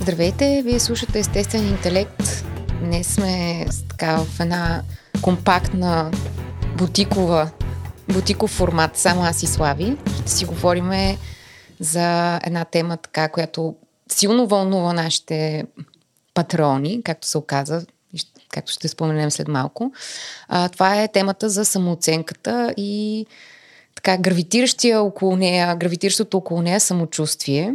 Здравейте, вие слушате Естествен интелект. Днес сме така в една компактна бутиков формат, само аз и Слави. Ще си говориме за една тема, така, която силно вълнува нашите патрони, както се оказа, както ще споменем след малко. Това е темата за самооценката и така гравитиращото около нея самочувствие.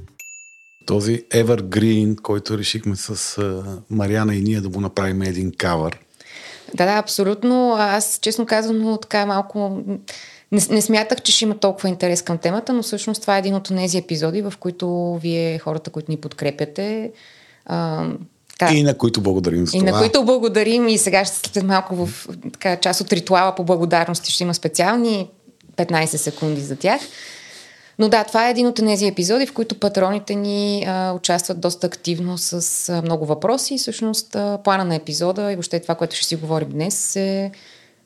Този Evergreen, който решихме с Марияна и ние да го направим един кавър. Да, абсолютно. Аз, честно казано, така малко не смятах, че ще има толкова интерес към темата, но всъщност това е един от тези епизоди, в които вие, хората, които ни подкрепяте... И на които благодарим за това. И на които благодарим и сега ще след малко в така, част от ритуала по благодарности ще има специални 15 секунди за тях. Но да, това е един от тези епизоди, в които патроните ни участват доста активно с много въпроси. Всъщност плана на епизода и въобще това, което ще си говорим днес, е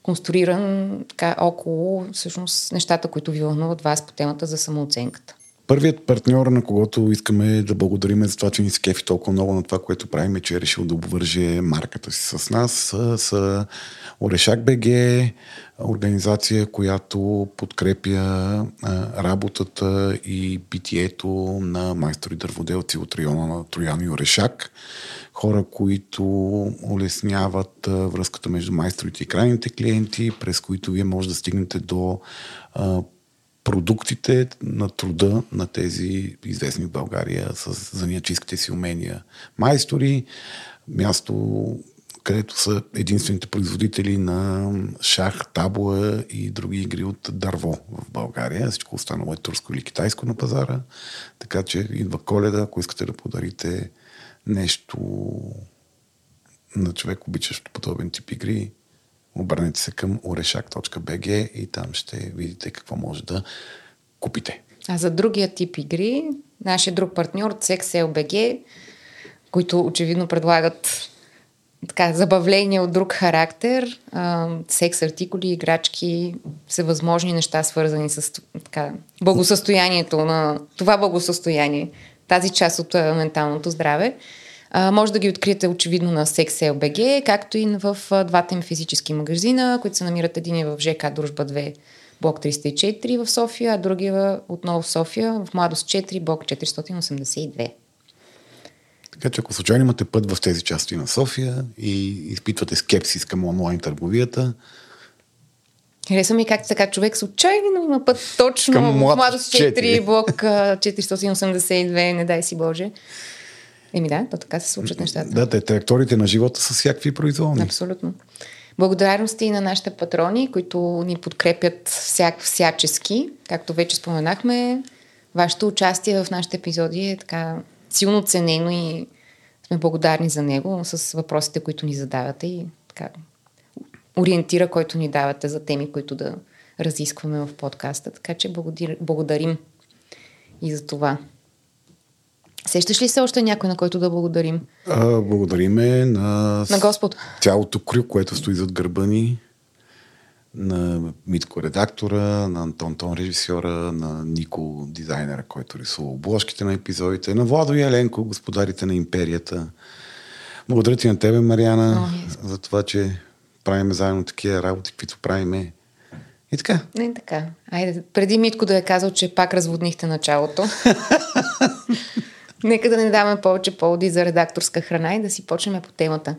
конструиран така, около всъщност нещата, които ви вълнуват вас по темата за самооценката. Първият партньор, на когото искаме да благодарим за това, че ни се кефи толкова много на това, което правим, е, че е решил да обвърже марката си с нас, с Орешак БГ, организация, която подкрепя работата и битието на майстори дърводелци от района на Троян и Орешак. Хора, които улесняват връзката между майсторите и крайните клиенти, през които вие може да стигнете до продуктите на труда на тези известни в България с занаятчийските си умения майстори, място, където са единствените производители на шах, табла и други игри от дърво в България. Всичко останало е турско или китайско на пазара, така че идва Коледа, ако искате да подарите нещо на човек, обичащо подобен тип игри, обърнете се към oreshak.bg и там ще видите какво може да купите. А за другия тип игри, нашия друг партньор sex.bg, които очевидно предлагат така, забавление от друг характер, секс артикули, играчки, всевъзможни неща, свързани с така, благосъстоянието на това благосъстояние, тази част от менталното здраве. Може да ги откриете очевидно на sexsale.bg, както и в двата им физически магазина, които се намират един е в ЖК Дружба 2, блок 304 в София, а другия отново в София, в Младост 4, блок 482. Така че ако случайно имате път в тези части на София и изпитвате скепсис към онлайн търговията, хареса ми как така човек случайно има път точно в Младост 4, блок 482, не дай си Боже. Еми да, то така се случват нещата. Да, те траекториите на живота са всякакви произволни. Абсолютно. Благодарности и на нашите патрони, които ни подкрепят всячески. Както вече споменахме, вашето участие в нашите епизоди е така силно ценено и сме благодарни за него с въпросите, които ни задавате и така ориентира, който ни давате за теми, които да разискваме в подкаста. Така че благодарим и за това. Сещаш ли се още някой, на който да благодарим? Благодариме на Господ. Цялото крю, което стои зад гърба ни, на Митко редактора, на Антон Тон режисьора, на Нико дизайнера, който рисува обложките на епизодите, на Владо и Еленко, господарите на империята. Благодаря ти на тебе, Марияна, за това, че правиме заедно такива работи, каквито правиме. И така. Не така. Айде, преди Митко да е казал, че пак разводнихте началото. Нека да не даваме повече поводи за редакторска храна и да си почнем по темата.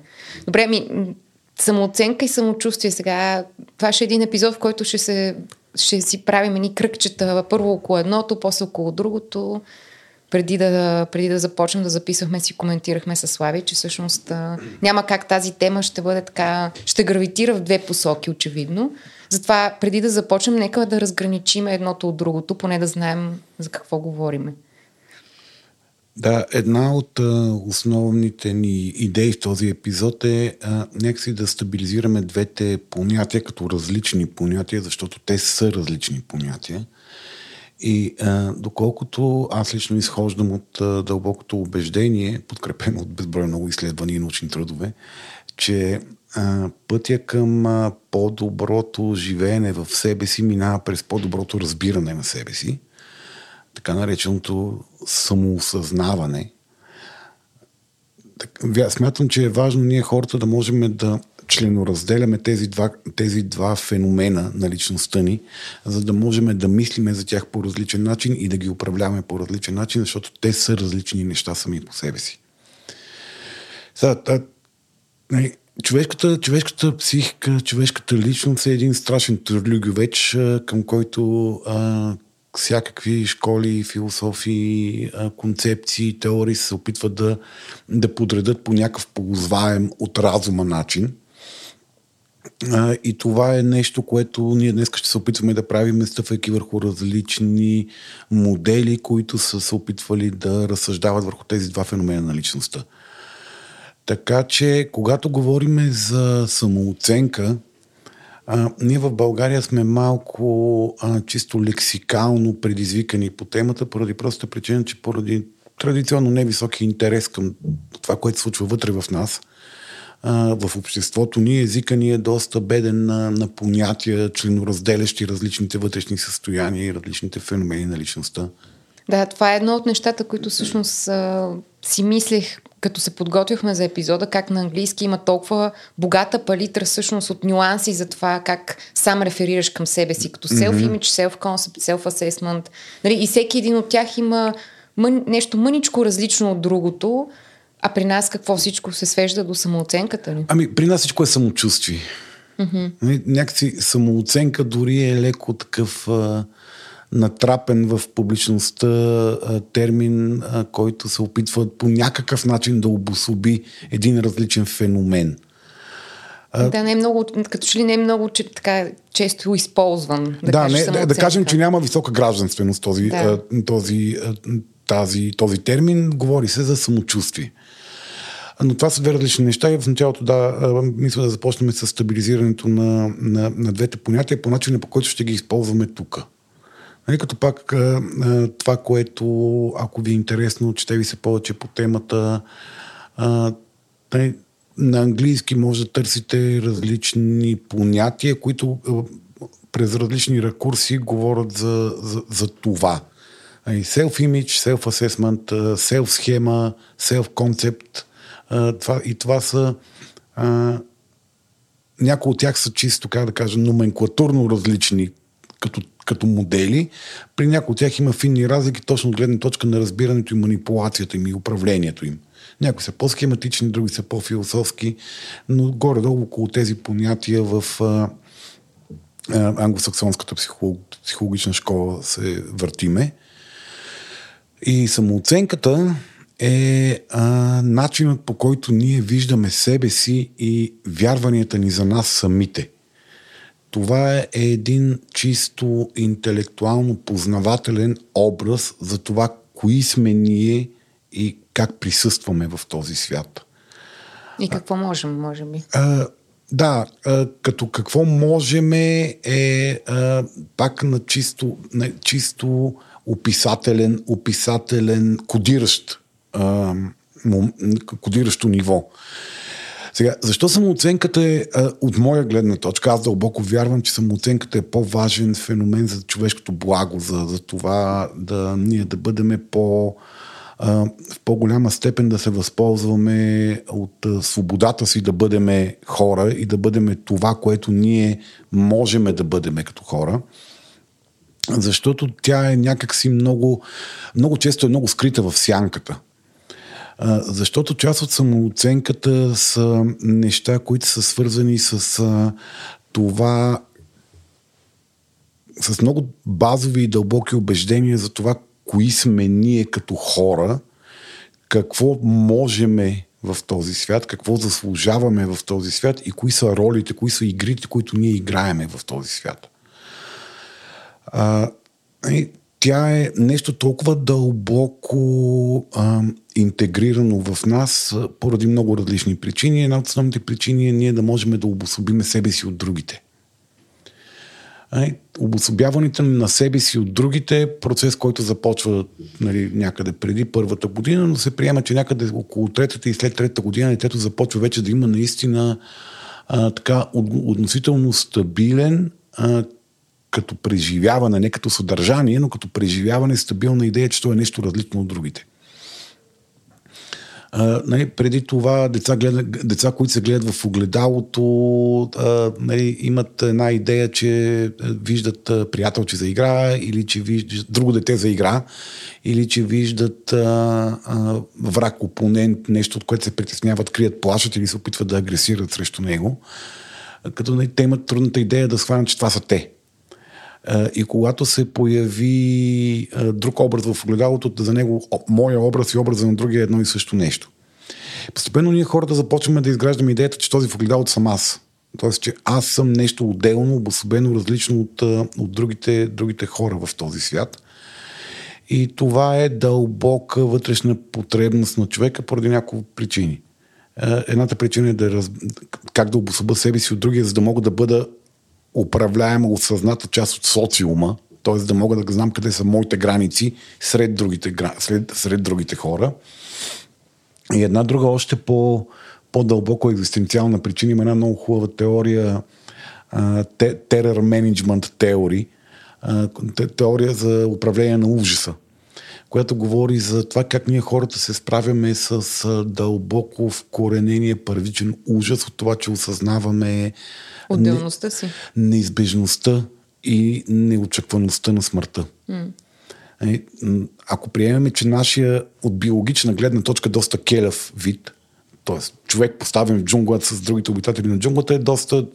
Добре, самооценка и самочувствие сега. Това ще е един епизод, в който ще си правим едни кръгчета. Първо около едното, после около другото. Преди да започнем да записвахме, си коментирахме със Слави, че всъщност няма как тази тема ще бъде така, ще гравитира в две посоки, очевидно. Затова преди да започнем, нека да разграничим едното от другото, поне да знаем за какво говориме. Да, една от основните ни идеи в този епизод е някакси да стабилизираме двете понятия като различни понятия, защото те са различни понятия. И доколкото аз лично изхождам от дълбокото убеждение, подкрепено от безброй много изследвания и научни трудове, че пътя към по-доброто живеене в себе си минава през по-доброто разбиране на себе си, така нареченото самоосъзнаване. Смятам, че е важно ние хората да можем да членоразделяме тези два феномена на личността ни, за да можем да мислиме за тях по различен начин и да ги управляваме по различен начин, защото те са различни неща сами по себе си. Човешката психика, човешката личност е един страшен тюрлюгювеч, към който всякакви школи, философии, концепции, теории се опитват да подредат по някакъв ползваем от разума начин. И това е нещо, което ние днес ще се опитваме да правим, стъпвайки върху различни модели, които са се опитвали да разсъждават върху тези два феномена на личността. Така че, когато говорим за самооценка, ние в България сме малко чисто лексикално предизвикани по темата, поради простата причина, че поради традиционно невисоки интерес към това, което се случва вътре в нас, в обществото ни, езика ни е доста беден на понятия, членоразделящи различните вътрешни състояния и различните феномени на личността. Да, това е едно от нещата, които всъщност си мислех, като се подготвихме за епизода, как на английски има толкова богата палитра всъщност от нюанси за това как сам реферираш към себе си, като self-image, self-concept, self-assessment. И всеки един от тях има нещо мъничко различно от другото, а при нас какво всичко се свежда до самооценката ли? Ами при нас всичко е самочувствие. Някакси самооценка дори е леко такъв натрапен в публичността термин, който се опитва по някакъв начин да обособи един различен феномен. Да, не е много, като че ли не е много така често използван. Да кажем, че няма висока гражданственост този термин. Говори се за самочувствие. Но това са две различни неща и в началото мисля да започнем с стабилизирането на двете понятия по начина, по който ще ги използваме тук. Като пак това, което ако ви е интересно, чете ви се повече по темата, на английски може да търсите различни понятия, които през различни ракурси говорят за това. Self-image, self-assessment, self-схема, self-concept. Това са... Някои от тях са чисто, как да кажа, номенклатурно различни като модели. При някои от тях има финни разлики, точно от гледна точка на разбирането и манипулацията им и управлението им. Някои са по-схематични, други са по-философски, но горе-долу около тези понятия в англосаксонската психологична школа се въртиме. И самооценката е начинът, по който ние виждаме себе си и вярванията ни за нас самите. Това е един чисто интелектуално познавателен образ за това, кои сме ние и как присъстваме в този свят. И какво можем, може би. Като какво можем е пак на чисто описателен кодиращо ниво. Сега, защо самооценката е от моя гледна точка? Аз дълбоко вярвам, че самооценката е по-важен феномен за човешкото благо, за това да ние да бъдем в по-голяма степен да се възползваме от свободата си да бъдем хора и да бъдем това, което ние можем да бъдем като хора. Защото тя е някакси много, много често е много скрита в сянката. Защото част от самооценката са неща, които са свързани с това, с много базови и дълбоки убеждения за това, кои сме ние като хора, какво можеме в този свят, какво заслужаваме в този свят и кои са ролите, кои са игрите, които ние играеме в този свят. Тя е нещо толкова дълбоко интегрирано в нас поради много различни причини. Една от основните причини е ние да можем да обособиме себе си от другите. Обособяването на себе си от другите е процес, който започва някъде преди първата година, но се приема, че някъде около третата и след третата година детето започва вече да има наистина така относително стабилен като преживяване, не като съдържание, но като преживяване стабилна идея, че то е нещо различно от другите. Преди това деца, които се гледат в огледалото, имат една идея, че виждат приятел, че заигра, или че виждат друго дете заигра, или че виждат враг, опонент, нещо, от което се притесняват, крият, плашат или се опитват да агресират срещу него. Като те имат трудната идея да схванат, че това са те. И когато се появи друг образ в огледалото, за него моя образ и образа на другия е едно и също нещо. Постепенно ние хората започваме да изграждаме идеята, че този в огледалото съм аз. Тоест, че аз съм нещо отделно, обособено, различно от другите хора в този свят. И това е дълбока вътрешна потребност на човека поради няколко причини. Едната причина е как да обособа себе си от другия, за да мога да бъда управляема, осъзната част от социума, т.е. да мога да знам къде са моите граници сред другите хора. И една друга, още по-дълбоко екзистенциална причина, има една много хубава теория, терър менеджмент теория за управление на ужаса, която говори за това как ние хората се справяме с дълбоко вкоренения първичен ужас от това, че осъзнаваме отделността си, неизбежността и неочакваността на смъртта. Ако приемем, че нашия от биологична гледна точка доста келев вид, т.е. човек поставен в джунглата с другите обитатели на джунглата, е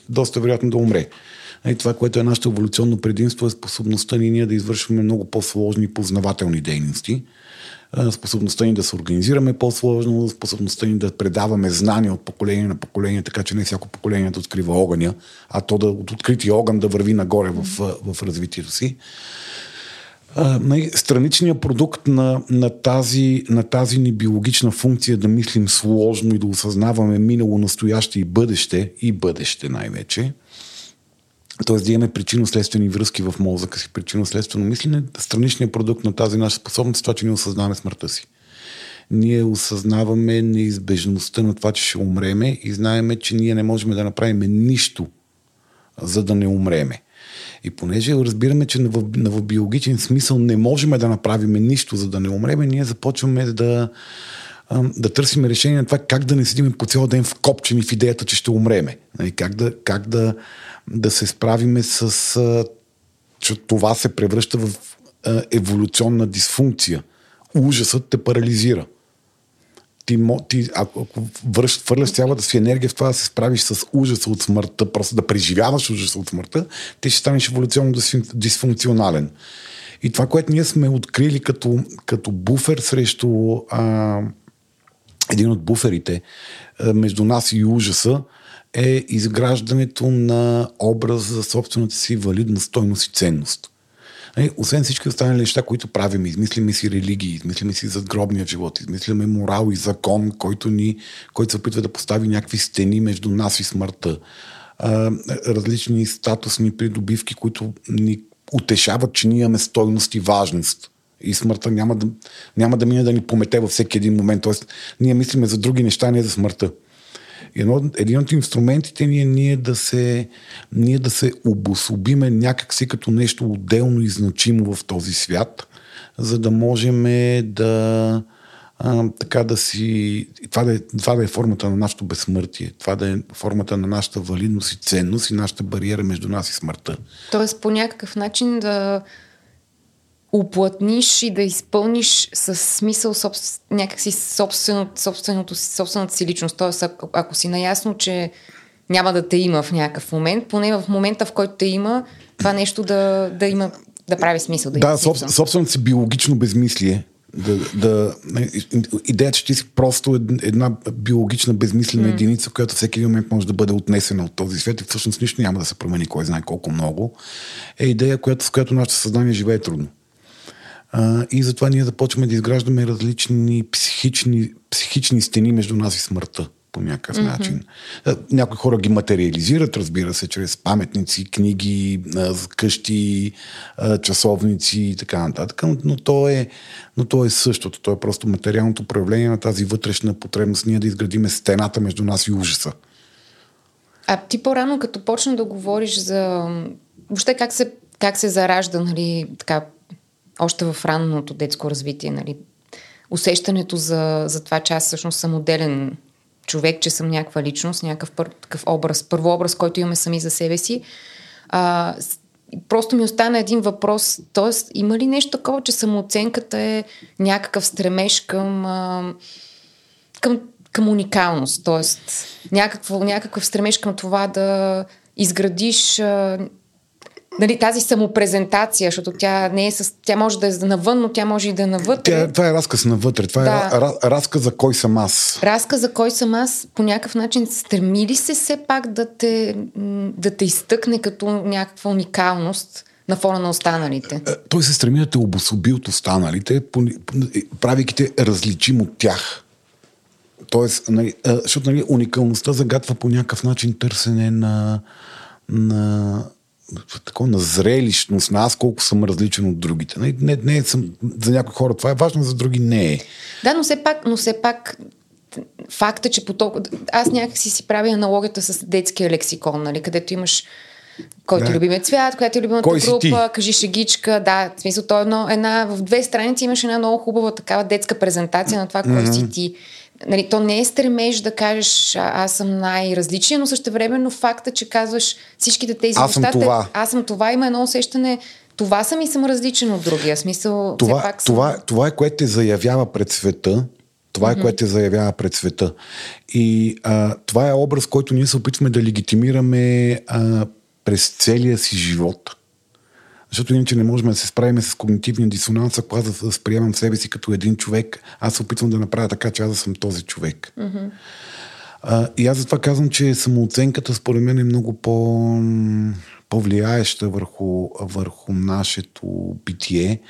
доста вероятно да умре. И това, което е нашето еволюционно предимство, е способността ни да извършваме много по-сложни познавателни дейности, способността ни да се организираме по-сложно, способността ни да предаваме знания от поколение на поколение, така че не всяко поколение да открива огъня, а то от открития огън да върви нагоре в развитието си. Страничният продукт на тази ни биологична функция да мислим сложно и да осъзнаваме минало, настояще и бъдеще, най-вече, т.е. да имаме причинно-следствени връзки в мозъка си, причинно-следствено мислене, страничният продукт на тази наша способност, това, че ние осъзнаваме смъртта си. Ние осъзнаваме неизбежността на това, че ще умреме и знаеме, че ние не можем да направим нищо, за да не умреме. И понеже разбираме, че в биологичен смисъл не можем да направим нищо, за да не умреме, ние започваме да търсим решение на това как да не седим по цял ден вкопчени в идеята, че ще умреме. Как да се справиме с... че това се превръща в еволюционна дисфункция. Ужасът те парализира. Ти ако върляш цялата си енергия в това да се справиш с ужаса от смъртта, просто да преживяваш ужаса от смъртта, ти ще станеш еволюционно дисфункционален. И това, което ние сме открили като буфер срещу... един от буферите между нас и ужаса е изграждането на образ за собствената си валидност, стойност и ценност. Освен всички останали неща, които правим, измисляме си религии, измисляме си задгробния живот, измисляме морал и закон, който се опитва да постави някакви стени между нас и смъртта. Различни статусни придобивки, които ни утешават, че ние имаме стойност и важност. И смъртта няма да мине да ни помете във всеки един момент. Тоест, ние мислиме за други неща, не за смъртта. Един от инструментите ни е ние да се обособиме някакси като нещо отделно и значимо в този свят, за да можем това да е формата на нашето безсмъртие, това да е формата на нашата валидност и ценност и нашата бариера между нас и смъртта. Тоест, по някакъв начин да уплътниш и да изпълниш със смисъл някакси собствената си личност. Тоест, ако си наясно, че няма да те има в някакъв момент, поне в момента, в който те има, това нещо да има, да прави смисъл. Да, собственото си биологично безмислие. Идеята, че ти си просто една биологична безмислена единица, която всеки момент може да бъде отнесена от този свят и всъщност нищо няма да се промени, кой знае колко много, е идея, с която нашето съзнание живее трудно. И затова ние започваме да изграждаме различни психични стени между нас и смъртта по някакъв начин. Някои хора ги материализират, разбира се, чрез паметници, книги, къщи, часовници и така нататък, но то е същото. То е просто материалното проявление на тази вътрешна потребност ние да изградиме стената между нас и ужаса. А ти по-рано, като почна да говориш за въобще как се заражда, нали, така, още в ранното детско развитие, нали, усещането за това, че аз всъщност съм отделен човек, че съм някаква личност, някакъв такъв образ, първообраз, който имаме сами за себе си. Просто ми остана един въпрос, т.е. има ли нещо такова, че самооценката е някакъв стремеж към уникалност, т.е. някакъв стремеж към това да изградиш нали, тази самопрезентация, защото тя не е тя може да е навън, но тя може и да е навътре. Това е разказ навътре, това е разказ за кой съм аз. Разказ за кой съм аз, по някакъв начин стреми ли се все пак да те изтъкне като някаква уникалност на фона на останалите? Той се стреми да те обособи от останалите, правейки те различим от тях. Тоест, нали, защото нали, уникалността загатва по някакъв начин търсене на зрелищност, на аз колко съм различен от другите. Не съм, за някои хора това е важно, за други не е. Да, но все пак факта, че аз някакси си правя аналогията с детския лексикон, нали, където имаш който да. Е любимия цвят, която е любимата група, кажи шегичка, да, в смисъл, той в две страници имаш една много хубава такава детска презентация на това, кой си ти. Нали, то не е стремеж да кажеш аз съм най-различен, но същевременно факта, че казваш всичките тези нещата, аз съм това, има едно усещане, това съм и съм различен от другия. Смисъл, това е което те заявява пред света. Това е което те заявява пред света. И това е образ, който ние се опитваме да легитимираме през целия си живот. Защото иначе не можем да се справим с когнитивния дисонанс, ако аз да възприемам себе си като един човек, аз се опитвам да направя така, че аз да съм този човек. Mm-hmm. И аз затова казвам, че самооценката според мен е много по-влияеща върху нашето битие,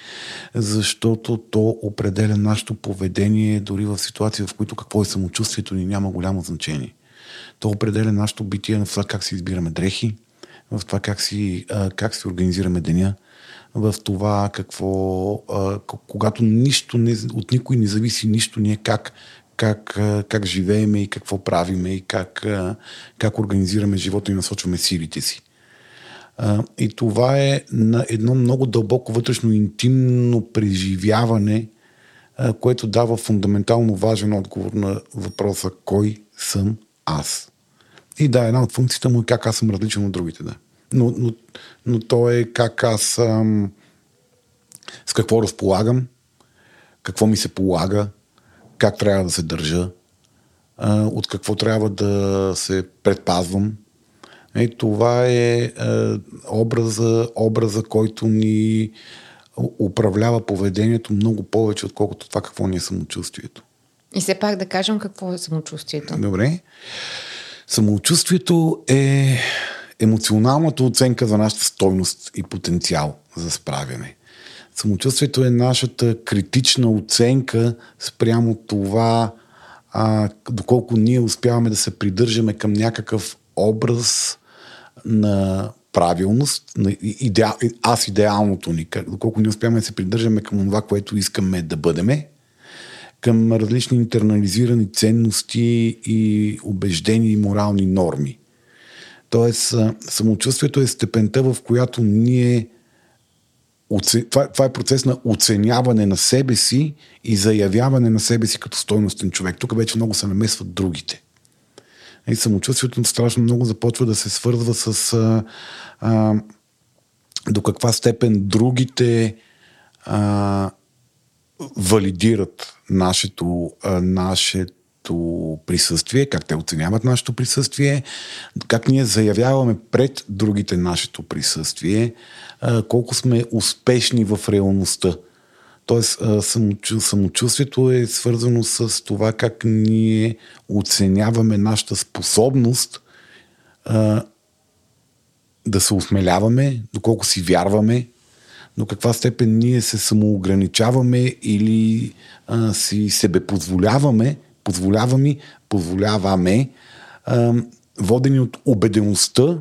защото то определя нашето поведение дори в ситуация, в които какво е самочувствието ни няма голямо значение. То определя нашето битие на това как си избираме дрехи, в това как си организираме деня, в това какво, когато нищо от никой не зависи, нищо не е как живеем и какво правиме и как организираме живота и насочваме силите си. И това е на едно много дълбоко вътрешно интимно преживяване, което дава фундаментално важен отговор на въпроса кой съм аз. И да, една от функциите му е как аз съм различен от другите, да. Но то е как аз съм, с какво разполагам, какво ми се полага, как трябва да се държа, от какво трябва да се предпазвам. И това е образа, който ни управлява поведението много повече, отколкото това какво ни е самочувствието. И все пак да кажем какво е самочувствието. Добре. Самочувствието е емоционалната оценка за нашата стойност и потенциал за справяне. Самочувствието е нашата критична оценка спрямо това, доколко ние успяваме да се придържаме към някакъв образ на правилност, на аз идеалното ни, доколко ние успяваме да се придържаме към това, което искаме да бъдеме, към различни интернализирани ценности и убеждения и морални норми. Тоест, самочувствието е степента, в която ние... Това е процес на оценяване на себе си и заявяване на себе си като стойностен човек. Тук вече много се намесват другите. И самочувствието страшно много започва да се свързва с до каква степен другите валидират нашето присъствие, как те оценяват нашето присъствие, как ние заявяваме пред другите нашето присъствие, колко сме успешни в реалността. Тоест, самочувствието е свързано с това как ние оценяваме нашата способност да се осмеляваме, доколко си вярваме, до каква степен ние се самоограничаваме или си себе позволяваме, водени от убедеността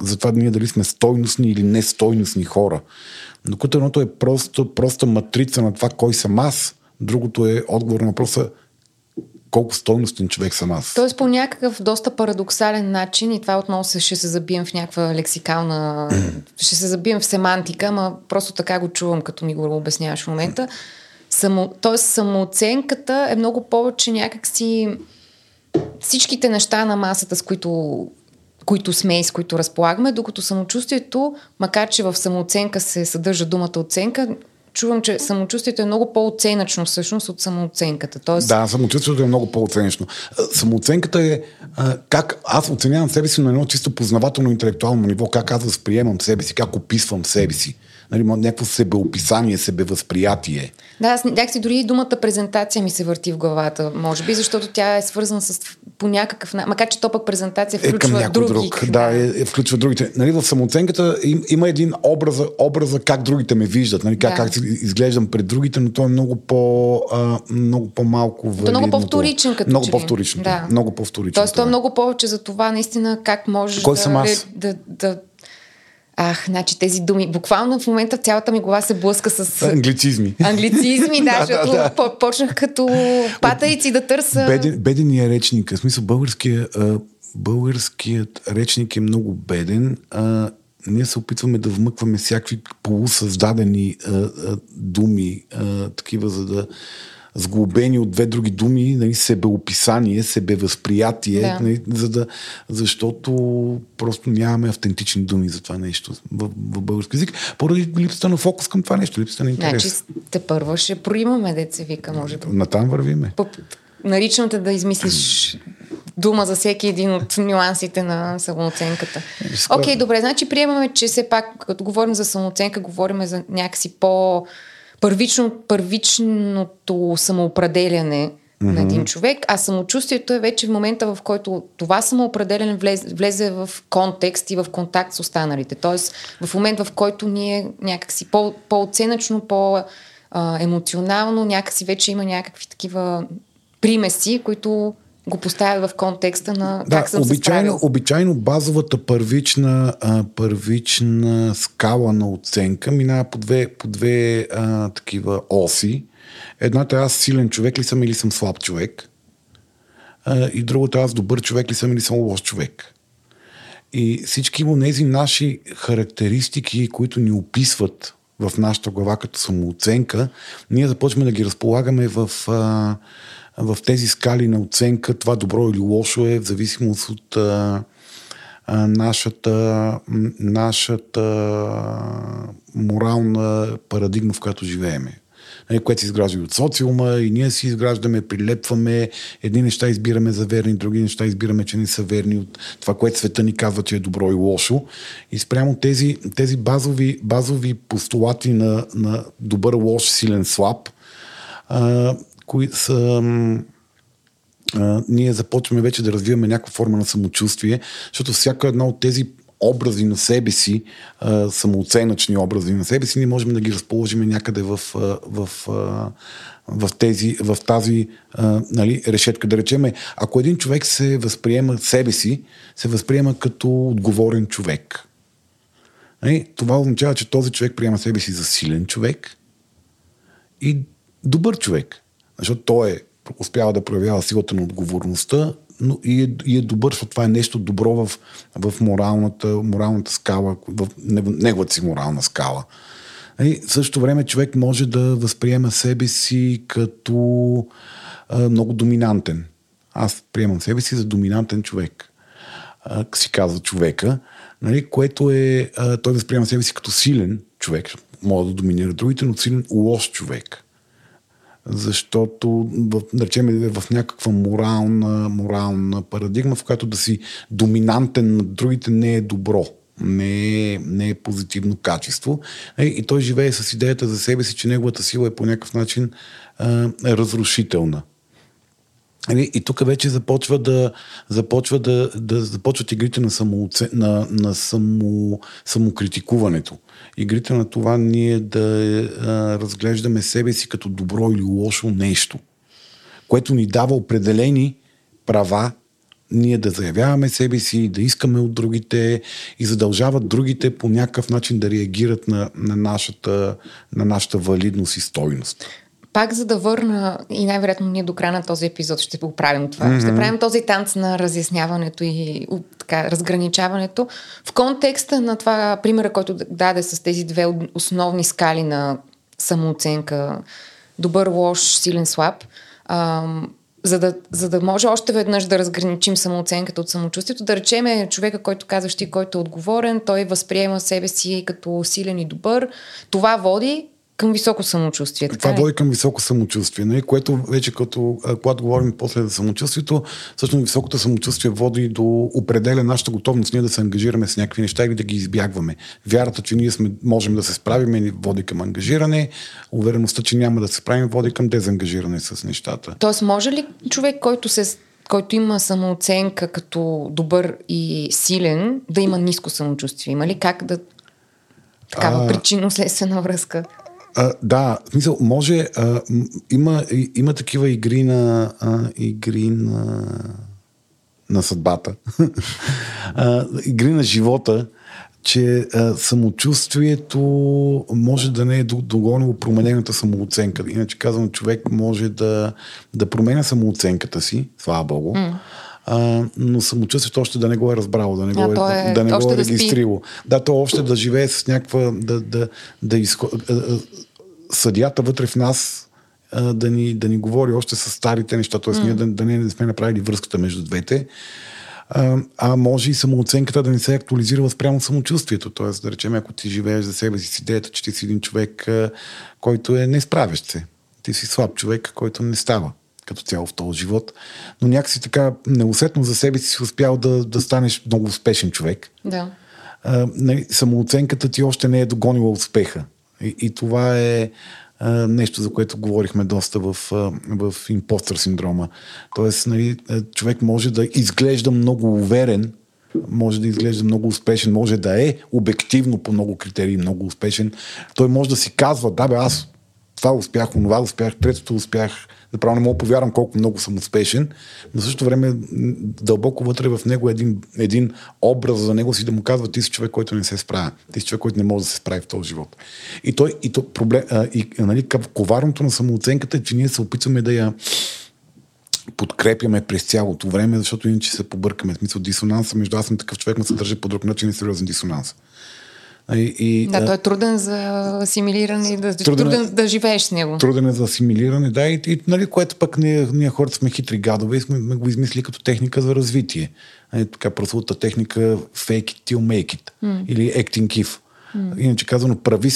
за това ние дали сме стойностни или нестойностни хора. Докато едното е проста матрица на това кой съм аз, другото е отговор на въпроса колко стойностен човек съм аз. Тоест по някакъв доста парадоксален начин, и това отново ще се забием в някаква лексикална... ще се забием в семантика, ама просто така го чувам, като ми го обясняваш в момента. Тоест самооценката е много повече някакси всичките неща на масата, с които сме и с които разполагаме, докато самочувствието, макар че в самооценка се съдържа думата оценка, чувам, че самочувствието е много по-оценъчно всъщност от самооценката. Тоест... Да, самочувствието е много по-оценъчно. Самооценката е как аз оценявам себе си на едно чисто познавателно интелектуално ниво, как аз възприемам себе си, как описвам себе си. Някакво себеописание, себевъзприятие. Да, някакси дори думата презентация ми се върти в главата, може би, защото тя е свързана с по някакъв... Макар че то пък презентация включва друг. Да, включва другите. В самооценката има един образа как другите ме виждат, как изглеждам пред другите, но то е много по-малко валидно. То е много по-вторичен като че ли. Да. Много по-вторичен. Тоест то е много повече за това наистина как можеш да... значи тези думи. Буквално в момента цялата ми глава се блъска с... англицизми. Англицизми, защото почнах като патарици да търса... Бедения речник. В смисъл, българският речник е много беден. Ние се опитваме да вмъкваме всякакви полусъздадени думи, такива, за да сглобени от две други думи, себеописание, себевъзприятие, защото просто нямаме автентични думи за това нещо в български език. Поради липсата на фокус към това нещо, липсата на интерес. Значи те първо ще проимаме, деца вика, може би. Натам вървиме. Наричам те да измислиш дума за всеки един от нюансите на самооценката. Окей, добре, значи приемаме, че все пак, като говорим за самооценка, говорим за някакси първичното самоопределяне на един човек, а самочувствието е вече в момента, в който това самоопределяне влезе в контекст и в контакт с останалите. Тоест в момент, в който ние някакси по-оценъчно, по-емоционално, някакси вече има някакви такива примеси, които го поставя в контекста на как съм се справил. Обичайно базовата първична скала на оценка минава по две такива оси. Едната е аз силен човек ли съм или съм слаб човек. И другата аз добър човек ли съм или съм лош човек. И всички тези наши характеристики, които ни описват в нашата глава като самооценка, ние започваме да ги разполагаме в тези скали на оценка. Това добро или лошо е в зависимост от нашата морална парадигма, в която живееме. Което се изгражда и от социума, и ние си изграждаме, прилепваме, едни неща избираме за верни, други неща избираме, че не са верни от това, което света ни казва, че е добро и лошо. И спрямо тези базови постулати на добър, лош, силен, слаб, които са... ние започваме вече да развиваме някаква форма на самочувствие, защото всяка една от тези образи на себе си, самооценъчни образи на себе си, ние можем да ги разположим някъде в тази решетка. Да речем, ако един човек се възприема себе си, се възприема като отговорен човек. Това означава, че този човек приема себе си за силен човек и добър човек. Защото той успява да проявява силата на отговорността, но и е добър, защото това е нещо добро в моралната скала, в неговата си морална скала. И в същото време човек може да възприема себе си като много доминантен. Аз приемам себе си за доминантен човек, си казва човека, което е... Той възприема себе си като силен човек, може да доминира другите, но силен лош човек. Защото, да речем, в някаква морална парадигма, в която да си доминантен над другите не е добро, не е позитивно качество. И той живее с идеята за себе си, че неговата сила е по някакъв начин разрушителна. И тук вече започват игрите на, самокритикуването. Игрите на това ние да разглеждаме себе си като добро или лошо нещо, което ни дава определени права ние да заявяваме себе си, да искаме от другите и задължават другите по някакъв начин да реагират на нашата валидност и стойност. Пак за да върна, и най-вероятно ние до края на този епизод ще го правим това. Mm-hmm. Ще правим този танц на разясняването и така, разграничаването. В контекста на това примера, който даде с тези две основни скали на самооценка, добър, лош, силен, слаб, за да може още веднъж да разграничим самооценката от самочувствието, да речеме човека, който казваш ти, който е отговорен, той възприема себе си като силен и добър. Това води към високо самочувствие. Това води към високо самочувствие, нали? Което вече когато говорим после за самочувствието, всъщност високото самочувствие води до определя нашата готовност ние да се ангажираме с някакви неща или да ги избягваме. Вярата, че ние можем да се справим, води към ангажиране, увереността, че няма да се справим, води към дезангажиране с нещата. Тоест, може ли човек, който има самооценка като добър и силен, да има ниско самочувствие? Има ли как да такава причинно-следствена връзка? Да, в смисъл, може. Има такива игри на съдбата, игри на живота, че самочувствието може да не е догонило променената самооценка. Иначе казвам, човек може да променя самооценката си, слава Богу, но самочувствието още да не го е разбрало, да не го е регистрило. Да, то още да живее с някаква... съдията вътре в нас да ни говори още с старите неща, т.е. ние да не сме направили връзката между двете. А може и самооценката да не се актуализира спрямо самочувствието. Т.е. да речем, ако ти живееш за себе си с идеята, че ти си един човек, който е несправящ се. Ти си слаб човек, който не става като цяло в този живот, но някакси така неусетно за себе си успял да станеш много успешен човек. Да. Самооценката ти още не е догонила успеха. И това е нещо, за което говорихме доста в импостър синдрома. Тоест, човек може да изглежда много уверен, може да изглежда много успешен, може да е обективно по много критерии много успешен. Той може да си казва, аз това успях, онова успях, третото успях, направо не мога повярвам колко много съм успешен, но в същото време дълбоко вътре в него е един образ за него си да му казва, ти си човек, който не се справя, ти си човек, който не може да се справи в този живот. Коварното на самооценката е, че ние се опитваме да я подкрепяме през цялото време, защото иначе се побъркаме. В смисъл, дисонанса между аз съм такъв човек, но се държа по друг начин, е сериозен дисонанс. Той е труден за асимилиране и да живееш с него. Труден е за асимилиране, да, което пък ние хората сме хитри гадове и сме го измислили като техника за развитие. Така прословута техника fake it till make it или acting if. Иначе казано, прави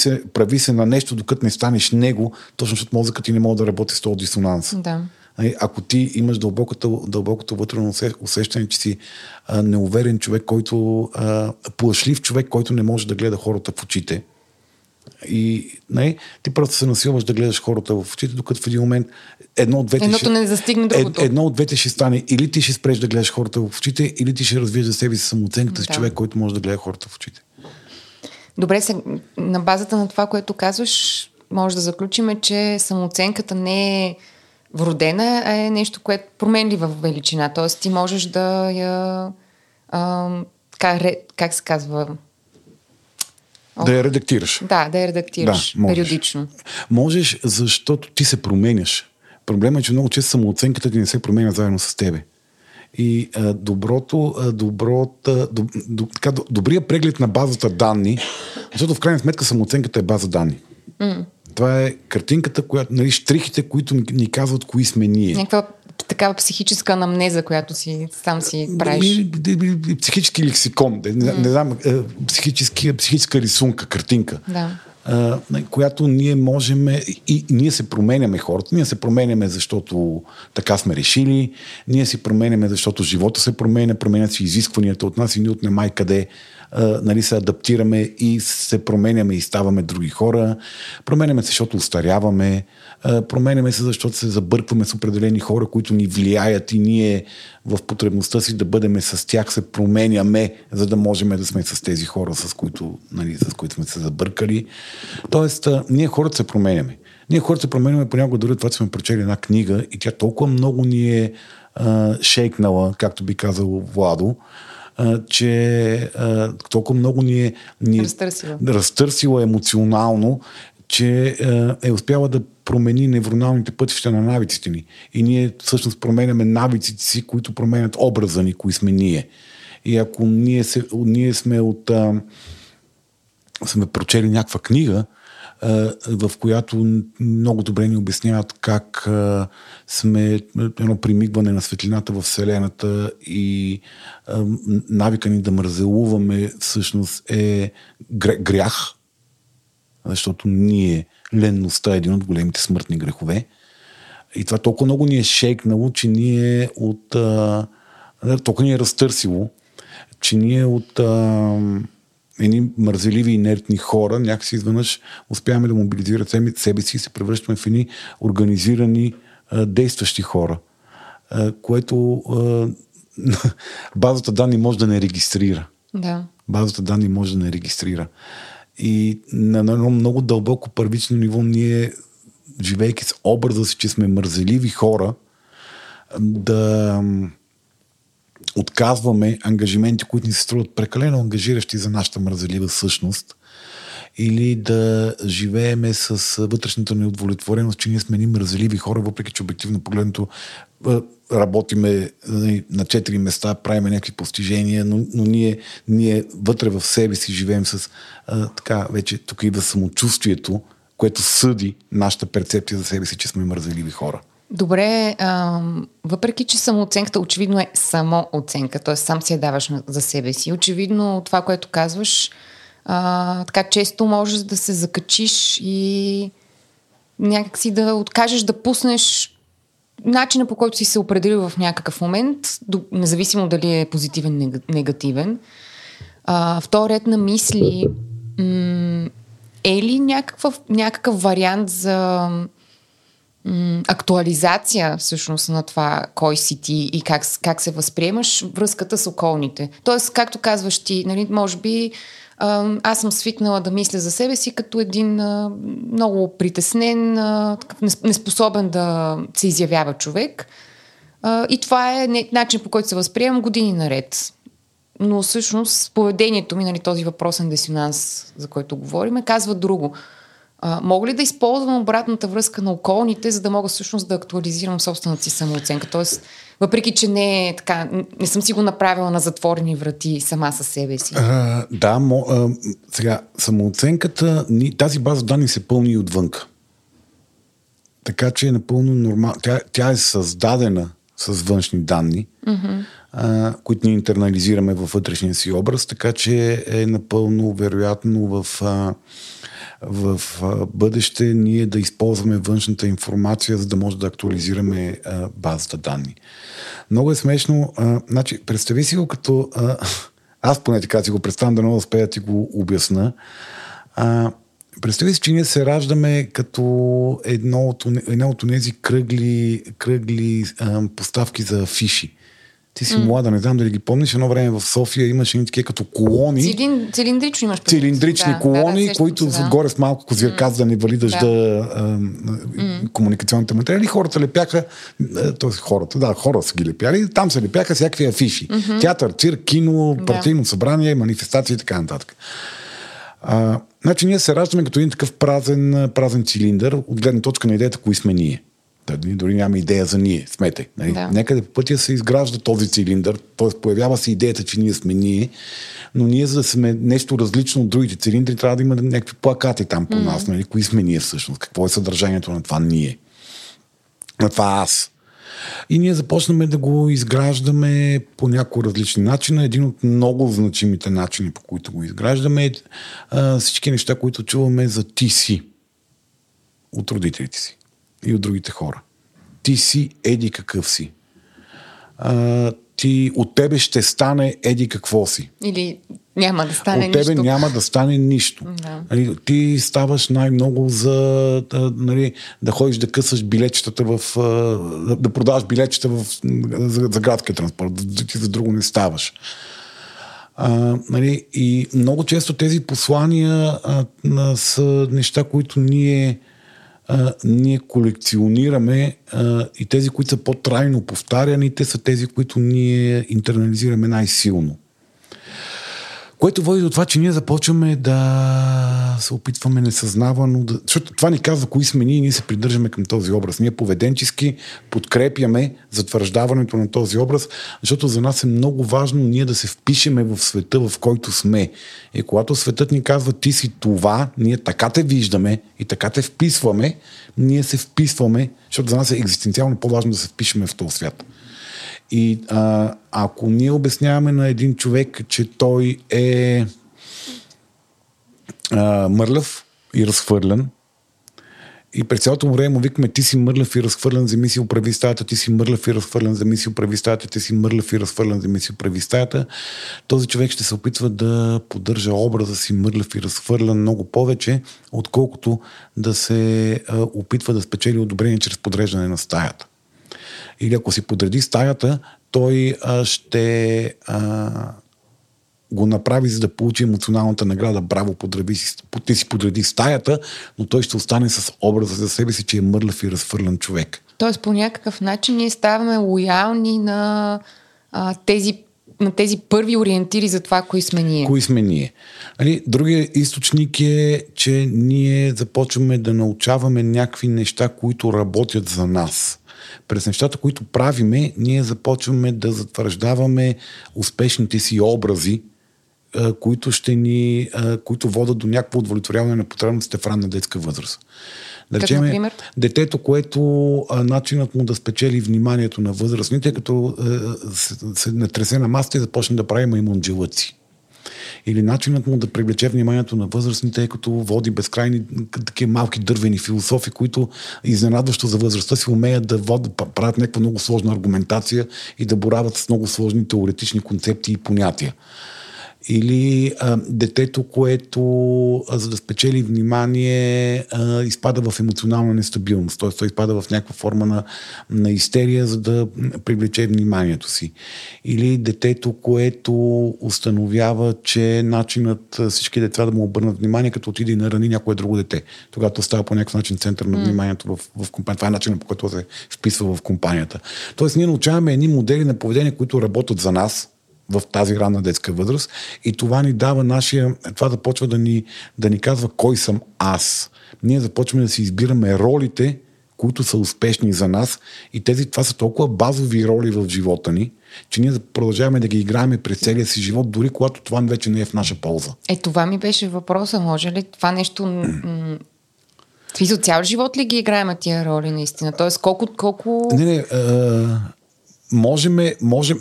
се на нещо, докато не станеш него, точно защото мозъкът ти не може да работи с този дисонанс. Да. Ако ти имаш дълбокото вътрешно усещане, че си неуверен човек, плашлив човек, който не може да гледа хората в очите. Ти просто се насилваш да гледаш хората в очите, докато в един момент едно от двете ще стане. Или ти ще спреш да гледаш хората в очите, или ти ще развиеш за себе си самооценката си човек, който може да гледа хората в очите. Добре, на базата на това, което казваш, може да заключим, че самооценката не е вродена, е нещо, което променлива в величина. Т.е. ти можеш да я... как се казва? Да я редактираш. Да я редактираш. Да, периодично. Можеш, защото ти се променяш. Проблемът е, че много често самооценката ти не се променя заедно с тебе. И добрия преглед на базата данни, защото в крайна сметка самооценката е база данни. Това е картинката, штрихите, които ни казват кои сме ние. Някаква такава психическа анамнеза, която си сам си правиш. Психически лексикон, не знам, психическа рисунка, картинка. Да. Която ние можем и ние се променяме хората. Ние се променяме, защото така сме решили. Ние се променяме, защото живота се променя си изискванията от нас и ни отнемай къде нали, се адаптираме и се променяме и ставаме други хора. Променяме се, защото устаряваме. Променяме се, защото се забъркваме с определени хора, които ни влияят и ние в потребността си да бъдем с тях, се променяме, за да можем да сме с тези хора, с които, нали, с които сме се забъркали. Тоест, ние хората се променяме. Ние хората се променяме понякога, дори това сме прочели една книга и тя толкова много ни е шейкнала, както би казал Владо, че толкова много ни е разтърсила емоционално, че е успяла да промени невроналните пътища на навиците ни. И ние всъщност променяме навиците си, които променят образа ни, кои сме ние. И ако ние сме сме прочели някаква книга, в която много добре ни обясняват как сме едно примигване на светлината в Вселената и навика ни да мързелуваме всъщност е грях, защото ленността е един от големите смъртни грехове. И това толкова много ни е шейкнало, че ние толкова ни е разтърсило, че ние от едни мързеливи и инертни хора някакси изведнъж успяваме да мобилизират себе си и се превръщаме в едни организирани действащи хора, което базата данни може да не регистрира. Да. Базата данни може да не регистрира. И на едно много дълбоко първично ниво ние, живейки с образа си, че сме мързеливи хора, да отказваме ангажименти, които ни се струват прекалено ангажиращи за нашата мързелива същност, или да живееме с вътрешната неудовлетвореност, че ние сме ни мързеливи хора, въпреки че обективно погледнато работиме на 4 места, правиме някакви постижения, но ние вътре в себе си живеем с така, вече тук идва самочувствието, което съди нашата перцепция за себе си, че сме мързеливи хора. Добре, въпреки че самооценката очевидно е самооценка, т.е. сам си я даваш за себе си. Очевидно това, което казваш, така често можеш да се закачиш и някакси да откажеш да пуснеш начина, по който си се определил в някакъв момент, независимо дали е позитивен, негативен. Втори ред на мисли, е ли някакъв вариант за актуализация всъщност на това кой си ти и как се възприемаш връзката с околните. Тоест, както казваш ти, нали, може би аз съм свикнала да мисля за себе си като един много притеснен, неспособен да се изявява човек. И това е начин, по който се възприемам години наред. Но всъщност поведението ми, нали, този въпросен дисонанс, за който говорим, казва друго. Мога ли да използвам обратната връзка на околните, за да мога всъщност да актуализирам собствената си самооценка? Тоест, въпреки че не е така, не съм си го направила на затворени врати сама със себе си. Сега, самооценката, тази база данни се пълни и отвънка. Така че е напълно нормално. Тя е създадена с външни данни, mm-hmm. Които ни интернализираме във вътрешния си образ, така че е напълно вероятно в бъдеще ние да използваме външната информация, за да може да актуализираме базата данни. Много е смешно. Значи, представи си го като... Аз поне така си го представям, да не успея да ти го обясна. Представи си, че ние се раждаме като едно от тези кръгли поставки за фиши. Ти си млада, не знам дали ги помниш. Едно време в София имаше едни такива като колони. Цилиндрични имаш. Цилиндрични колони, които отгоре с малко козирка, да не вали дъжда комуникационните материали. Хората лепяха, хора са ги лепяли, там се лепяха всякакви афиши. Mm-hmm. Театър, цирк, кино, партийно събрание, манифестации и така нататък. Значи ние се раждаме като един такъв празен цилиндър, от гледна точка на идеята, кои сме ние. Дори няма идея за ние, сметай. Нали? Да. Някъде по пътя се изгражда този цилиндър, т.е. появява се идеята, че ние сме ние, но ние за да сме нещо различно от другите цилиндри, трябва да има някакви плакати там по нас, нали? Кои сме ние всъщност, какво е съдържанието на това ние, на това аз. И ние започнаме да го изграждаме по някои различни начини. Един от много значимите начини, по които го изграждаме, е всички неща, които чуваме за ти си от родителите си и от другите хора. Ти си еди какъв си. ти от тебе ще стане еди какво си. Или няма да стане нищо. От тебе няма да стане нищо. Да. Нали, ти ставаш най-много за нали, да ходиш да късаш билетчетата в... да продаваш билетчета за градския транспорт. Ти за друго не ставаш. Нали, и много често тези послания са неща, които ние колекционираме и тези, които са по-трайно повтаряни, те са тези, които ние интернализираме най-силно. Което води до това, че ние започваме да се опитваме несъзнавано. Защото това ни казва кои сме ние се придържаме към този образ. Ние поведенчески подкрепяме затвърждаването на този образ, защото за нас е много важно ние да се впишеме в света, в който сме. И когато светът ни казва ти си това, ние така те виждаме и така те вписваме, ние се вписваме, защото за нас е екзистенциално по-важно да се впишеме в този свят. И ако ние обясняваме на един човек, че той е мърлев и разхвърлен, и през цялото време му викаме ти си мърлев и разхвърлен, вземи си оправи стаята, ти си мърлев и разхвърлен, вземи си оправи стаята, ти си мърлев и разхвърлен, вземи си оправи стаята, този човек ще се опитва да поддържа образа си мърлев и разхвърлен много повече, отколкото да се опитва да спечели одобрение чрез подреждане на стаята. Или ако си подреди стаята, той ще го направи, за да получи емоционалната награда. Браво, ти си подреди стаята, но той ще остане с образа за себе си, че е мърлев и разфърлен човек. Тоест по някакъв начин ние ставаме лоялни на тези първи ориентири за това, кои сме ние. Кои сме ние. Другият източник е, че ние започваме да научаваме някакви неща, които работят за нас. През нещата, които правиме, ние започваме да затвърждаваме успешните си образи, които водят до някакво удовлетворяване на потребностите в ранна детска възраст. Да речем, детето, което начинът му да спечели вниманието на възрастните, като се натресе на масата и започне да прави маймунджелъци. Или начинът му да привлече вниманието на възрастните, като води безкрайни такива малки дървени философи, които изненадващо за възрастта си умеят да правят някаква много сложна аргументация и да борават с много сложни теоретични концепции и понятия. Или детето, което за да спечели внимание изпада в емоционална нестабилност. Т.е. той изпада в някаква форма на истерия, за да привлече вниманието си. Или детето, което установява, че начинът всички деца да му обърнат внимание, като отиде и нарани някое друго дете. Тогава то става по някакъв начин център на вниманието в компанията. Това е начинът, по който се вписва в компанията. Тоест ние научаваме едни модели на поведение, които работят за нас, в тази ранна детска възраст, и това ни дава това започва да ни казва кой съм аз. Ние започваме да си избираме ролите, които са успешни за нас, и това са толкова базови роли в живота ни, че ние продължаваме да ги играем през целия си живот, дори когато това вече не е в наша полза. Това ми беше въпроса, може ли това нещо... Цял живот ли ги играем тия роли наистина? Тоест колко... Не,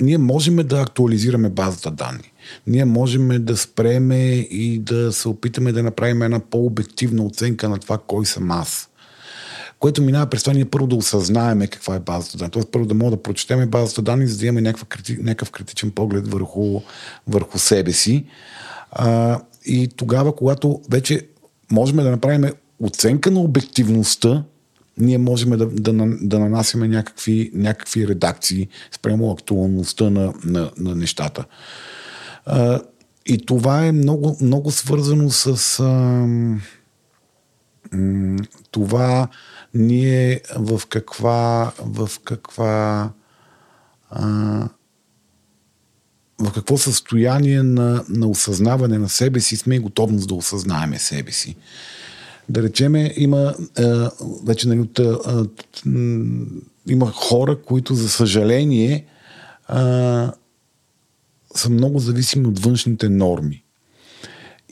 ние можем да актуализираме базата данни. Ние можем да спреме и да се опитаме да направим една по-обективна оценка на това кой съм аз. Което минава през това ние първо да осъзнаеме каква е базата данни. Тоест първо да можем да прочетеме базата данни, за да имаме някакъв критичен поглед върху себе си. И тогава, когато вече можем да направим оценка на обективността, ние можем да нанасяме някакви редакции спрямо актуалността на нещата. И това е много, много свързано с това ние в какво състояние на осъзнаване на себе си сме и готовност да осъзнаеме себе си. Да речеме, има хора, които за съжаление са много зависими от външните норми.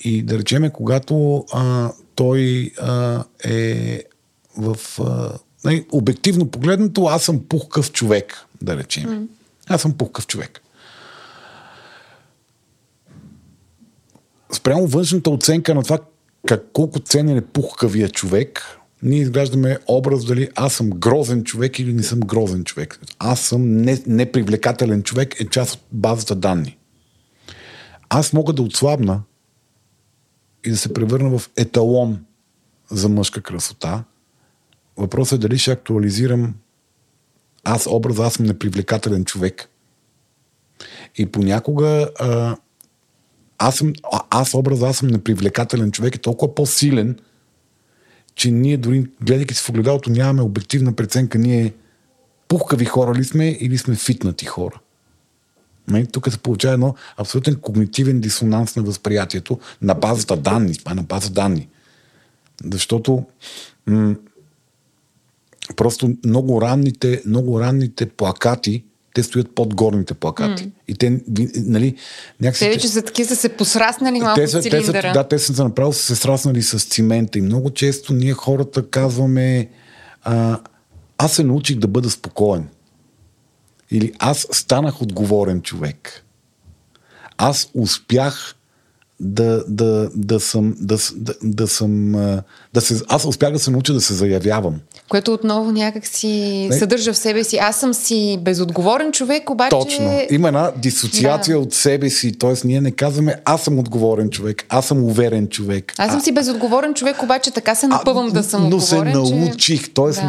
И да речеме, когато той е в... обективно погледнато, аз съм пухкав човек, да речеме. Аз съм пухкав човек. Спрямо външната оценка на това колко ценен е пухкавия човек, ние изграждаме образ дали аз съм грозен човек или не съм грозен човек. Аз съм непривлекателен човек е част от базата данни. Аз мога да отслабна и да се превърна в еталон за мъжка красота. Въпросът е дали ще актуализирам аз образа, аз съм непривлекателен човек. И понякога аз съм непривлекателен човек е толкова по-силен, че ние дори, гледайки се в огледалото, нямаме обективна преценка. Ние пухкави хора ли сме или сме фитнати хора? Тук се получава едно абсолютен когнитивен дисонанс на възприятието на базата данни. Това е на база данни. Защото просто много ранните плакати, те стоят под горните плакати. И те, нали, някакси... Те вече са такива, са се посраснали малко в цилиндъра. Те са направо са се сраснали с цимента. И много често ние хората казваме аз се научих да бъда спокоен. Или аз станах отговорен човек. Аз успях да се науча да се заявявам. Което отново някак си съдържа в себе си. Аз съм си безотговорен човек, обаче... Точно. Има една дисоциация от себе си. Тоест ние не казваме аз съм отговорен човек, аз съм уверен човек. Аз съм си безотговорен човек, обаче така се напъвам да съм отговорен. Но се научих. Че... Тоест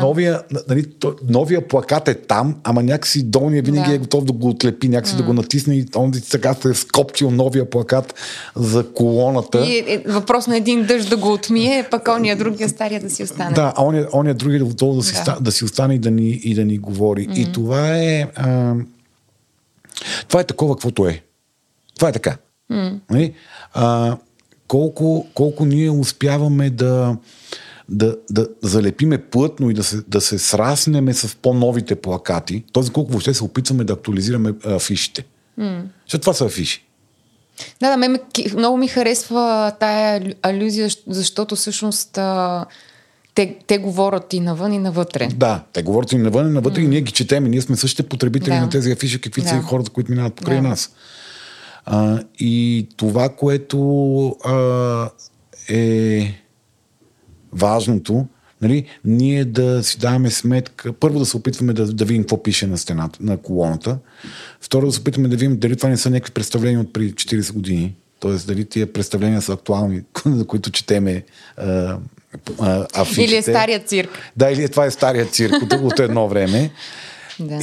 новия плакат е там, ама някакси долния винаги е готов да го отлепи, някакси да го натисне и он сега се е скопчил новия плакат за колоната. И въпрос на един дъжд да го отмие, пък ония другия стария да си остане. Да, ония другия да си остане и да ни говори. И това е такова, каквото е. Това е така. Колко ние успяваме да залепиме плътно и да се сраснеме с по-новите плакати, т.е. колко въобще се опитваме да актуализираме афишите. Защото това са афиши. Да, мен много ми харесва тая алюзия, защото всъщност те говорят и навън, и навътре. Да, те говорят и навън, и навътре, и ние ги четем, и ние сме същите потребители на тези афиши, какви са хората, които минават покрай нас. И това, което е важното, нали, ние да си даваме сметка, първо да се опитваме да видим какво пише на стената, на колоната, второ да се опитваме да видим дали това не са някакви представления от преди 40 години, т.е. дали тия представления са актуални, за които четеме афишите. Или е стария цирк. Да, или това е стария цирк от едно време.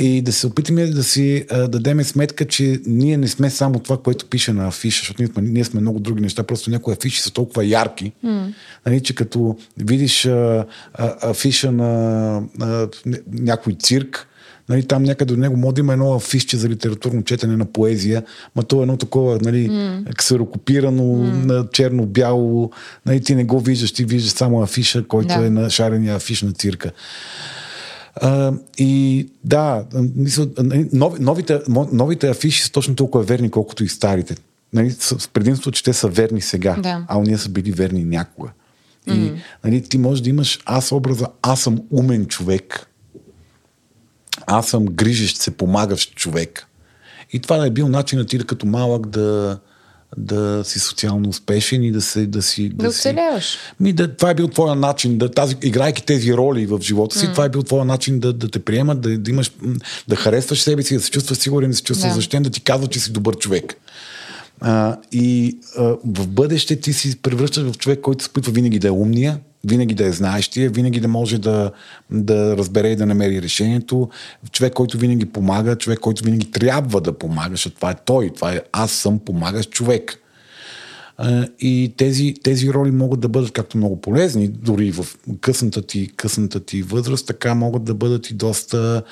И да се опитаме да си дадем сметка, че ние не сме само това, което пише на афиша, защото ние сме много други неща, просто някои афиши са толкова ярки, нали, че като видиш афиша на някой цирк, нали, там някъде до него може да има едно афишче за литературно четене на поезия, ма то е едно такова, нали, ксерокопирано, черно-бяло, нали, ти не го виждаш, ти виждаш само афиша, който е на шарения афиш на цирка. И да, мисля, новите афиши са точно толкова верни, колкото и старите. Нали, с предимство, че те са верни сега, а ние са били верни някога. И нали, ти можеш да имаш аз образа, аз съм умен човек, аз съм грижещ се, помагащ човек. И това да е бил начинът ти като малък да си социално успешен и да оцеляваш. Това е бил твоя начин, играйки тези роли в живота си, това е бил твоя начин да те приемат, да харесваш себе си, да се чувстваш сигурен, да се чувстваш защитен, да ти казва, че си добър човек. В бъдеще ти си превръщаш в човек, който се опитва винаги да е умния, винаги да е знаещия, винаги да може да разбере и да намери решението. Човек, който винаги помага, човек, който винаги трябва да помага, защото това е той, това е аз съм помагащ човек. И тези роли могат да бъдат както много полезни, дори в късната ти възраст, така могат да бъдат и доста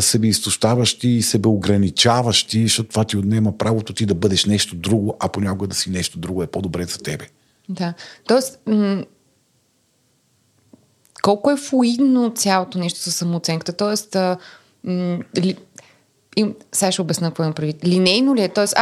себеизтощаващи и себеограничаващи, защото това ти отнема правото ти да бъдеш нещо друго, а понякога да си нещо друго е по-добре за тебе. Да, тоест... Колко е флуидно цялото нещо със самооценката? Тоест, сега ще обясна какво имам предвид. Линейно ли е? Тоест,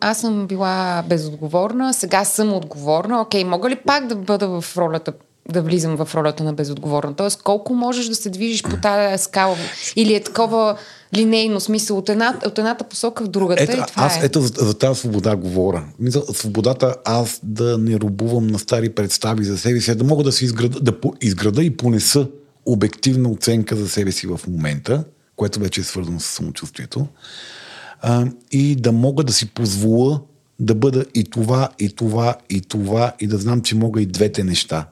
аз съм била безотговорна, сега съм отговорна. Окей, мога ли пак да бъда в ролята, да влизам в ролята на безотговорна? Тоест, колко можеш да се движиш по тази скала? Или е такова линейно смисъл от едната посока в другата. Ето, и това аз, ето за тази свобода говоря. Свободата аз да не робувам на стари представи за себе си, да мога да се изграда, да изграда и понеса обективна оценка за себе си в момента, което вече е свързано с самочувствието, и да мога да си позволя да бъда и това, и това, и това, и да знам, че мога и двете неща,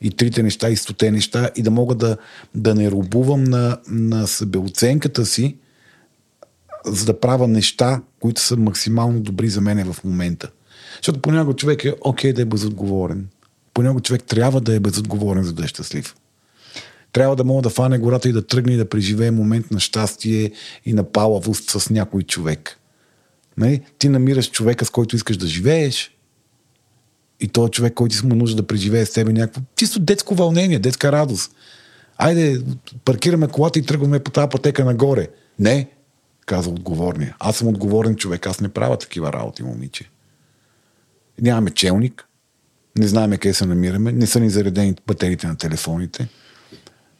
и трите неща, и стоте неща, и да мога да не робувам на себеоценката си, за да правя неща, които са максимално добри за мене в момента. Защото понякога човек е окей да е безотговорен. Понякога човек трябва да е безотговорен, за да е щастлив. Трябва да мога да фане гората и да тръгне и да преживее момент на щастие и на палавост с някой човек. Нали? Ти намираш човека, с който искаш да живееш, и този човек, който си му нужда да преживее с тебе някакво чисто детско вълнение, детска радост. Айде, паркираме колата и тръгваме по тази пътека нагоре. Не, каза отговорния. Аз съм отговорен човек, аз не правя такива работи, момиче. Нямаме челник, не знаем къде се намираме, не са ни заредени батериите на телефоните.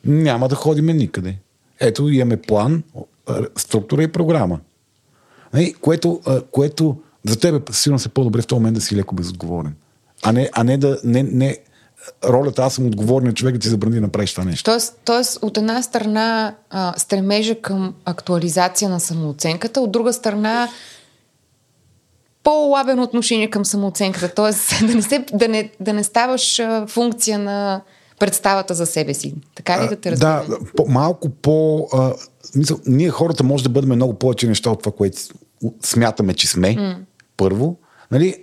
Няма да ходиме никъде. Ето, имаме план, структура и програма. Което за тебе сигурно се по-добре в този момент да си леко безотговорен. А не ролята аз съм отговорен човек да ти забрани да направиш това нещо. Тоест, от една страна стремежа към актуализация на самооценката, от друга страна по-лабено отношение към самооценката. Тоест, да не ставаш функция на представата за себе си. Така ли да те разбирам? Да, малко по... ние хората може да бъдем много повече неща от това, което смятаме, че сме. Първо. Нали,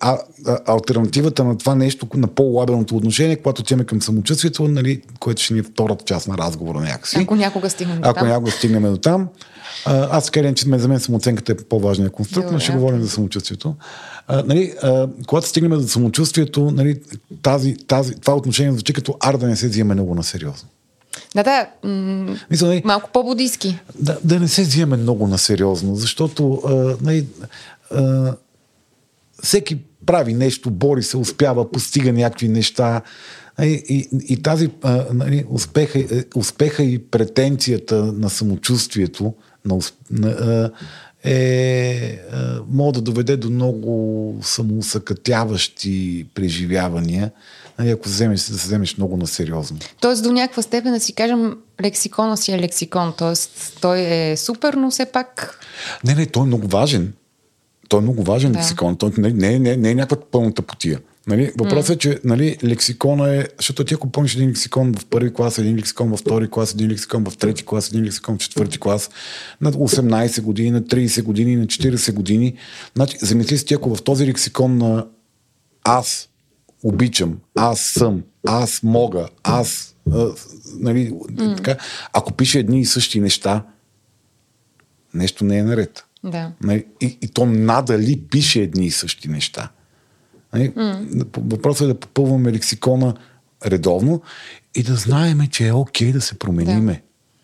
алтернативата на това нещо, на по-лабеното отношение, когато тяме към самочувствието, нали, което ще ни е втората част на разговора някакси. Ако някога стигнем до там. Аз казвам, че за мен самооценката е по-важния конструкт, но ще говорим за самочувствието. Когато стигнем до самочувствието, нали, това отношение звучи като да не се вземе много на сериозно. Малко по-буддийски. Да не се вземе много на сериозно, защото всеки прави нещо, бори се, успява, постига някакви неща. И тази успеха и претенцията на самочувствието може да доведе до много самоусъкътяващи преживявания, ако се вземеш много на сериозно. Тоест до някаква степен, да си кажем, лексикона си е лексикон. Тоест той е супер, но все пак... Не, той е много важен. Лексикон. Той не е някаква пълната потия. Нали? Въпросът е, че лексикона е... Защото ти ако помниш един лексикон в първи клас, един лексикон във втори клас, един лексикон в трети клас, един лексикон в четвърти клас, на 18 години, на 30 години, на 40 години. Значи, замисли си ти, ако в този лексикон на аз обичам, аз съм, аз мога, аз... така, ако пише едни и същи неща, нещо не е наред. Да. И то надали пише едни и същи неща. Въпросът е да попълваме лексикона редовно и да знаем, че е окей да се промениме.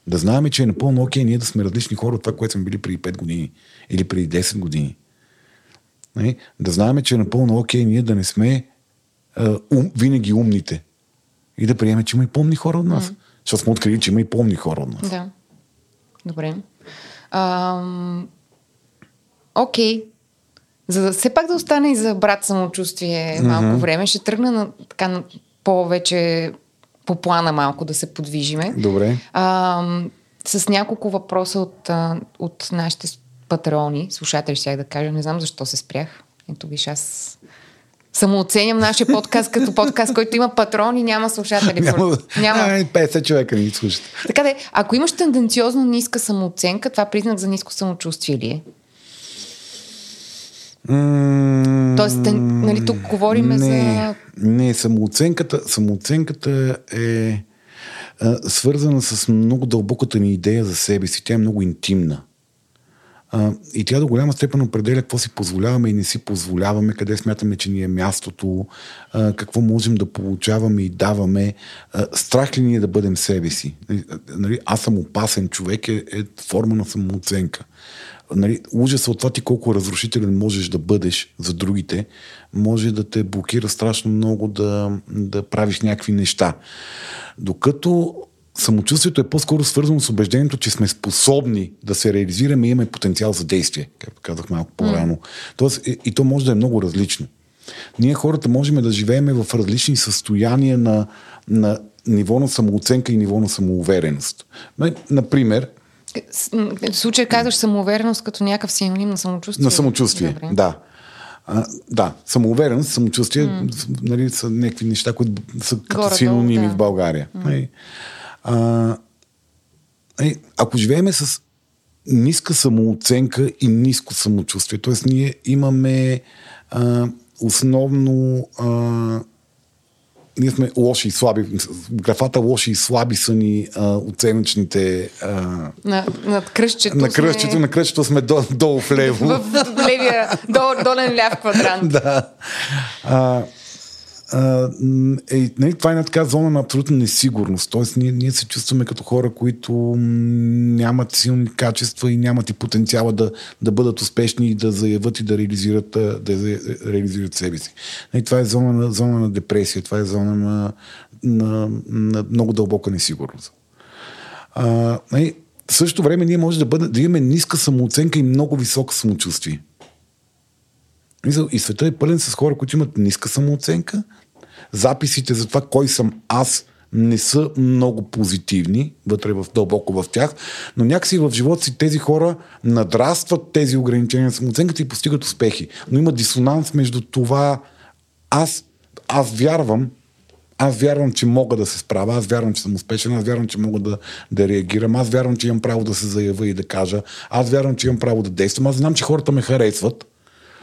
Да знаем, че е напълно окей ние да сме различни хора от това, което сме били преди 5 години или преди 10 години. Да знаем, че е напълно окей ние да не сме винаги умните и да приемем, че има и помни хора от нас. Защото сме открили, че има и помни хора от нас. Да. Добре. Окей. За да все пак да остане и за брат самочувствие малко време, ще тръгна на повече по плана малко да се подвижиме. Добре. С няколко въпроса от нашите патреони, слушатели, щях да кажа, не знам защо се спрях. Ето виж, аз самооценям нашия подкаст като подкаст, който има патрони, няма слушатели. Няма 50 човека ни слушат. Така де, ако имаш тенденциозно ниска самооценка, това признак за ниско самочувствие ли е? Тоест, тук говорим за... Не, самооценката е свързана с много дълбоката ни идея за себе си. Тя е много интимна. И тя до голяма степен определя какво си позволяваме и не си позволяваме, къде смятаме, че ни е мястото, какво можем да получаваме и даваме. Страх ли ни е да бъдем себе си? Аз съм опасен човек е форма на самооценка. Ужаса от това ти колко разрушителен можеш да бъдеш за другите, може да те блокира страшно много да правиш някакви неща. Докато самочувствието е по-скоро свързано с убеждението, че сме способни да се реализираме и имаме потенциал за действие, както казах малко по-рано. Тоест, и то може да е много различно. Ние хората можем да живеем в различни състояния на ниво на самооценка и ниво на самоувереност. Например, в случай казваш самоувереност като някакъв синоним на самочувствие. На самочувствие, добре. Да. Да, самоувереност, самочувствие нали, са някакви неща, които са като горе, синоними да. В България. Ако живееме с ниска самооценка и ниско самочувствие, т.е. ние имаме основно ние сме лоши и слаби. Графата лоши и слаби са ни оценъчните... На кръстчето сме долу в лево. В левия, долен ляв квадрант. Да. Това е така зона на абсолютна несигурност. Тоест, ние се чувстваме като хора, които нямат силни качества и нямат и потенциала да бъдат успешни и да заявят и да реализират себе си. И това е зона на депресия, това е зона на много дълбока несигурност. В същото време ние може да имаме ниска самооценка и много високо самочувствие. И света е пълен с хора, които имат ниска самооценка. Записите за това кой съм аз не са много позитивни, вътре дълбоко в тях, но някакси в живота си тези хора надрастват тези ограничения на самооценката и постигат успехи. Но има дисонанс между това аз вярвам, че мога да се справя, аз вярвам, че съм успешен, аз вярвам, че мога да реагирам, аз вярвам, че имам право да се заявя и да кажа, аз вярвам, че имам право да действам, аз знам, че хората ме харесват,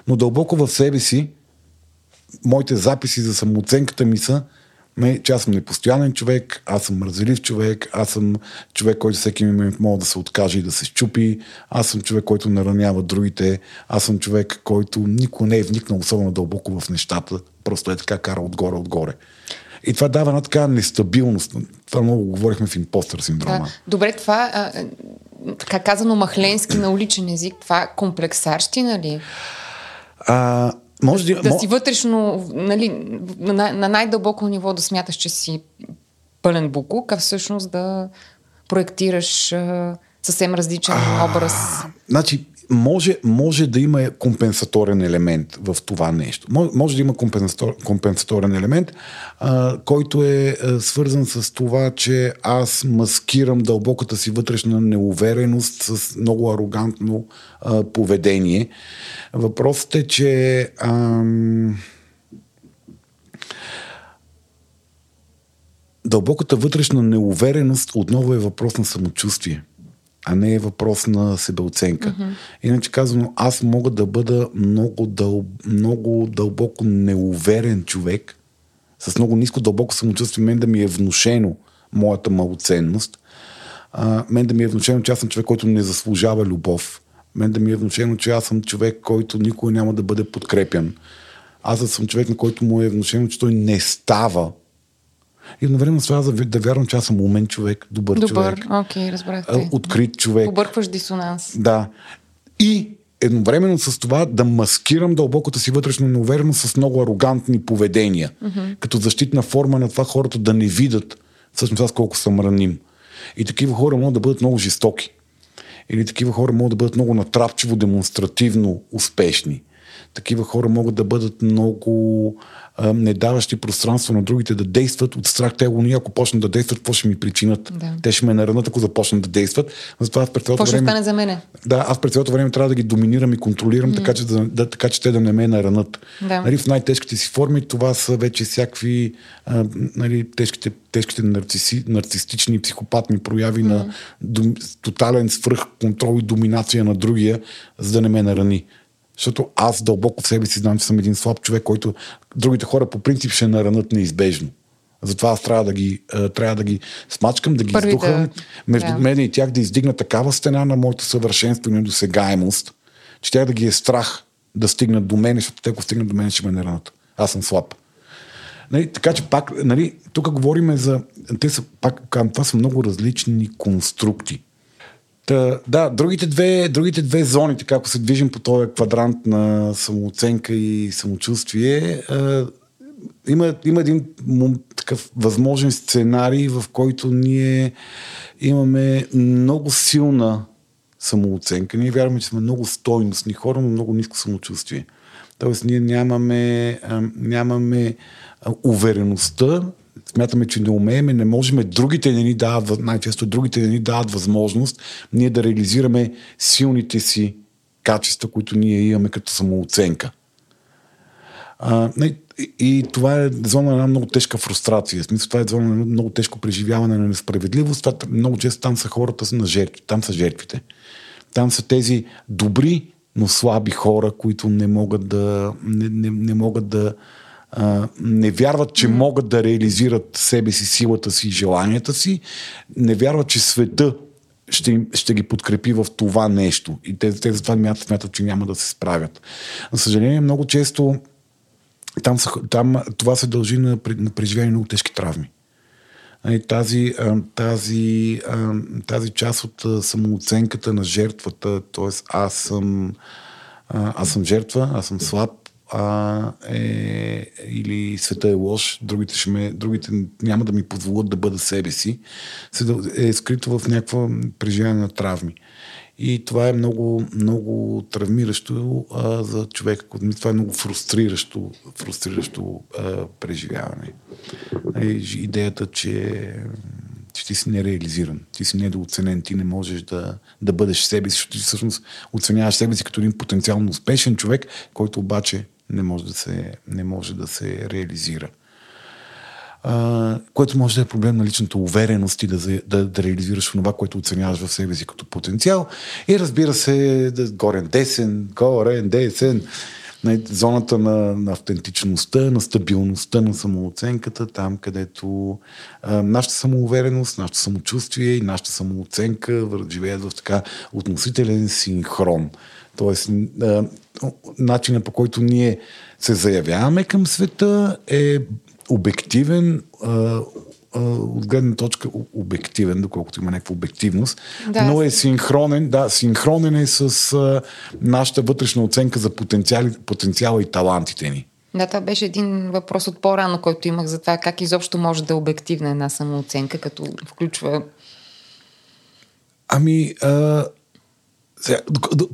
но дълбоко в себе си моите записи за самооценката ми са, че аз съм непостоянен човек, аз съм мързелив човек, аз съм човек, който всеки момент може да се откаже и да се счупи, аз съм човек, който наранява другите, аз съм човек, който никога не е вникнал особено дълбоко в нещата, просто е така кара отгоре. И това дава една така нестабилност. Това много говорихме в импостър синдрома. Добре, това така казано махленски на уличен език, това комплексарщина ли? Може да си вътрешно, нали, на най-дълбоко ниво да смяташ, че си пълен букук, а всъщност да проектираш съвсем различен образ. Значи, може да има компенсаторен елемент в това нещо. Може да има компенсаторен елемент, който е свързан с това, че аз маскирам дълбоката си вътрешна неувереност с много арогантно поведение. Въпросът е, че дълбоката вътрешна неувереност отново е въпрос на самочувствие, а не е въпрос на себеоценка. Иначе казано, аз мога да бъда много дълбоко неуверен човек, с много ниско дълбоко самочувствие, мен да ми е внушено моята малоценност, мен да ми е внушено, че аз съм човек, който не заслужава любов, мен да ми е внушено, че аз съм човек, който никога няма да бъде подкрепен, аз съм човек, на който му е внушено, че той не става. И едновременно с това да вярвам, че аз съм умен човек, добър човек. Окей, разбрахте. Открит човек. Объркваш дисонанс. Да. И едновременно с това да маскирам дълбокото си вътрешно неувереност с много арогантни поведения. Като защитна форма на това хората да не видят всъщност аз колко съм раним. И такива хора могат да бъдат много жестоки. Или такива хора могат да бъдат много натрапчиво, демонстративно успешни. Такива хора могат да бъдат много не даващи пространство на другите да действат от страх. Те луни, ако почнат да действат, какво ще ми причинат? Да. Те ще ме наранат, ако започнат да действат. Затова аз през цялото време трябва да ги доминирам и контролирам, така че те да не ме наранат. Да. Нали, в най-тежките си форми това са вече всякакви нали, тежките нарцистични психопатни прояви на тотален свръхконтрол и доминация на другия, за да не ме нарани. Защото аз дълбоко в себе си знам, че съм един слаб човек, който другите хора по принцип ще наранат неизбежно. Затова аз трябва да ги смачкам, да ги издухам, между мен и тях да издигна такава стена на моето съвършенство и недосегаемост, че тях да ги е страх да стигнат до мен, защото те, ако стигнат до мен, ще ме наранат. Аз съм слаб. Нали, така че пак, нали, тук говорим за... това са много различни конструкти. Да, другите две зони, така ако се движим по този квадрант на самооценка и самочувствие, има един такъв възможен сценарий, в който ние имаме много силна самооценка. Ние вярваме, че сме много стойностни хора, но много ниско самочувствие. Тоест ние нямаме увереността, смятаме, че не умеем, не можем, другите не ни дават, най-често другите не ни дават възможност ние да реализираме силните си качества, които ние имаме като самооценка. И това е зона на една много тежка фрустрация. Смисъл, това е зона на едно много тежко преживяване на несправедливост. Това, много често там са хората на жертви, там са жертвите. Там са тези добри, но слаби хора, които не могат да не вярват, че могат да реализират себе си, силата си и желанията си. Не вярват, че света ще ги подкрепи в това нещо. И те затова мятат, че няма да се справят. За съжаление, много често това се дължи на преживяване много тежки травми. Тази част от самооценката на жертвата, т.е. аз съм жертва, аз съм слаб, или света е лош, другите няма да ми позволят да бъда себе си, е скрито в някаква преживяване на травми. И това е много, много травмиращо за човека. Това е много фрустриращо преживяване. Идеята, че ти си нереализиран, ти си недооценен, ти не можеш да бъдеш себе си, защото ти всъщност оценяваш себе си като един потенциално успешен човек, който обаче не може да се реализира. Което може да е проблем на личната увереност и да реализираш това, което оценяваш в себе си като потенциал. И разбира се, горен-десен, на зоната на автентичността, на стабилността, на самооценката, там където нашата самоувереност, нашето самочувствие и нашата самооценка живеят в така относителен синхрон. Тоест, начинът, по който ние се заявяваме към света, е обективен, от гледна точка обективен, доколкото има някаква обективност, но е синхронен, синхронен е с нашата вътрешна оценка за потенциала и талантите ни. Да, това беше един въпрос от по-рано, който имах за това как изобщо може да е обективна една самооценка, като включва...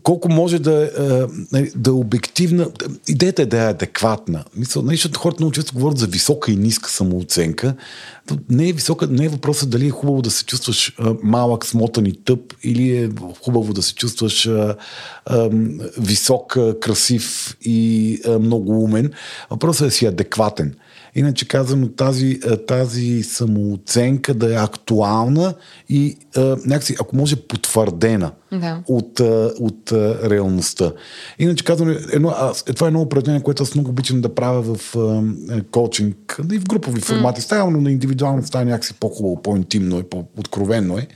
колко може да е обективна, идеята е да е адекватна. Мисля, защото хората много често говорят за висока и ниска самооценка. Не е въпросът дали е хубаво да се чувстваш малък, смотан и тъп, или е хубаво да се чувстваш висок, красив и много умен. Въпросът е да си адекватен. Иначе казано, тази самооценка да е актуална и някакси, ако може, потвърдена от реалността. Иначе казано, това е едно упражнение, което аз много обичам да правя в коучинг и в групови формати. Става, но на индивидуално става някакси по-хубаво, по-интимно и по-откровенно е.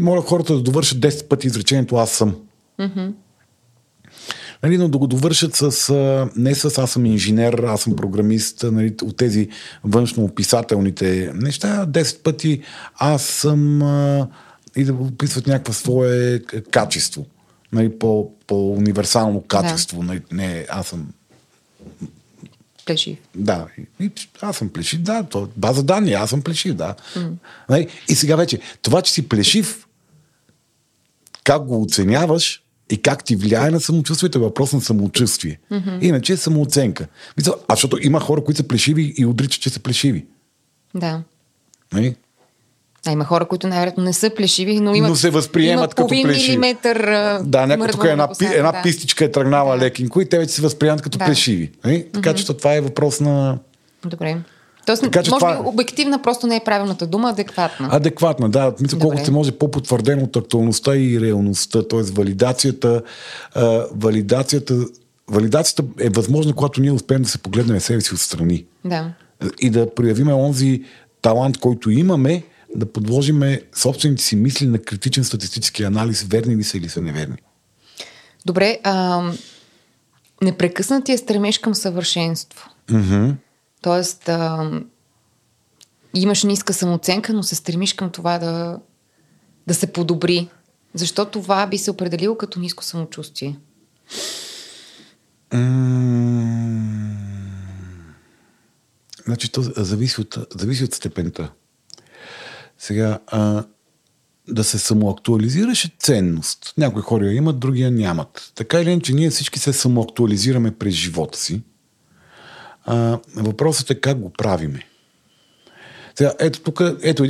Моля хората да довършат 10 пъти изречението "аз съм". Mm-hmm. Но да го довършат не с "аз съм инженер", "аз съм програмист", от тези външно-описателните неща, 10 пъти "аз съм" и да описват някакво свое качество, по-универсално качество. Да. Не "аз съм плешив". Да, "аз съм плешив", да, то база данни, "аз съм плешив", да. И сега вече, това, че си плешив, как го оценяваш, и как ти влияе на самочувствието, е въпрос на самочувствие. Mm-hmm. Иначе е самооценка. Защото има хора, които са плешиви и отричат, че са плешиви. Да. Има хора, които най-вероятно не са плешиви, но се възприемат като плешиви. Някой тук една пистичка е тръгнала лекинко и те вече се възприемат като плешиви. Така че това е въпрос на... Добре. Тоест, може би обективна просто не е правилната дума, адекватна. Адекватна, да. Мисля, колкото се може по-потвърдено от актуалността и реалността. Тоест, валидацията е възможна, когато ние успеем да се погледнем себе си отстрани. Да. И да проявиме онзи талант, който имаме, да подложиме собствените си мисли на критичен статистически анализ, верни ли са или са неверни. Добре. Непрекъснати е стремеж към съвършенство. Мхм. Тоест, имаш ниска самооценка, но се стремиш към това да се подобри. Защо това би се определило като ниско самочувствие? Значи то зависи от степента. Сега, да се самоактуализираш е ценност. Някои хора я имат, други я нямат. Така или иначе, ние всички се самоактуализираме през живота си. Въпросът е как го правиме. Сега, ето тук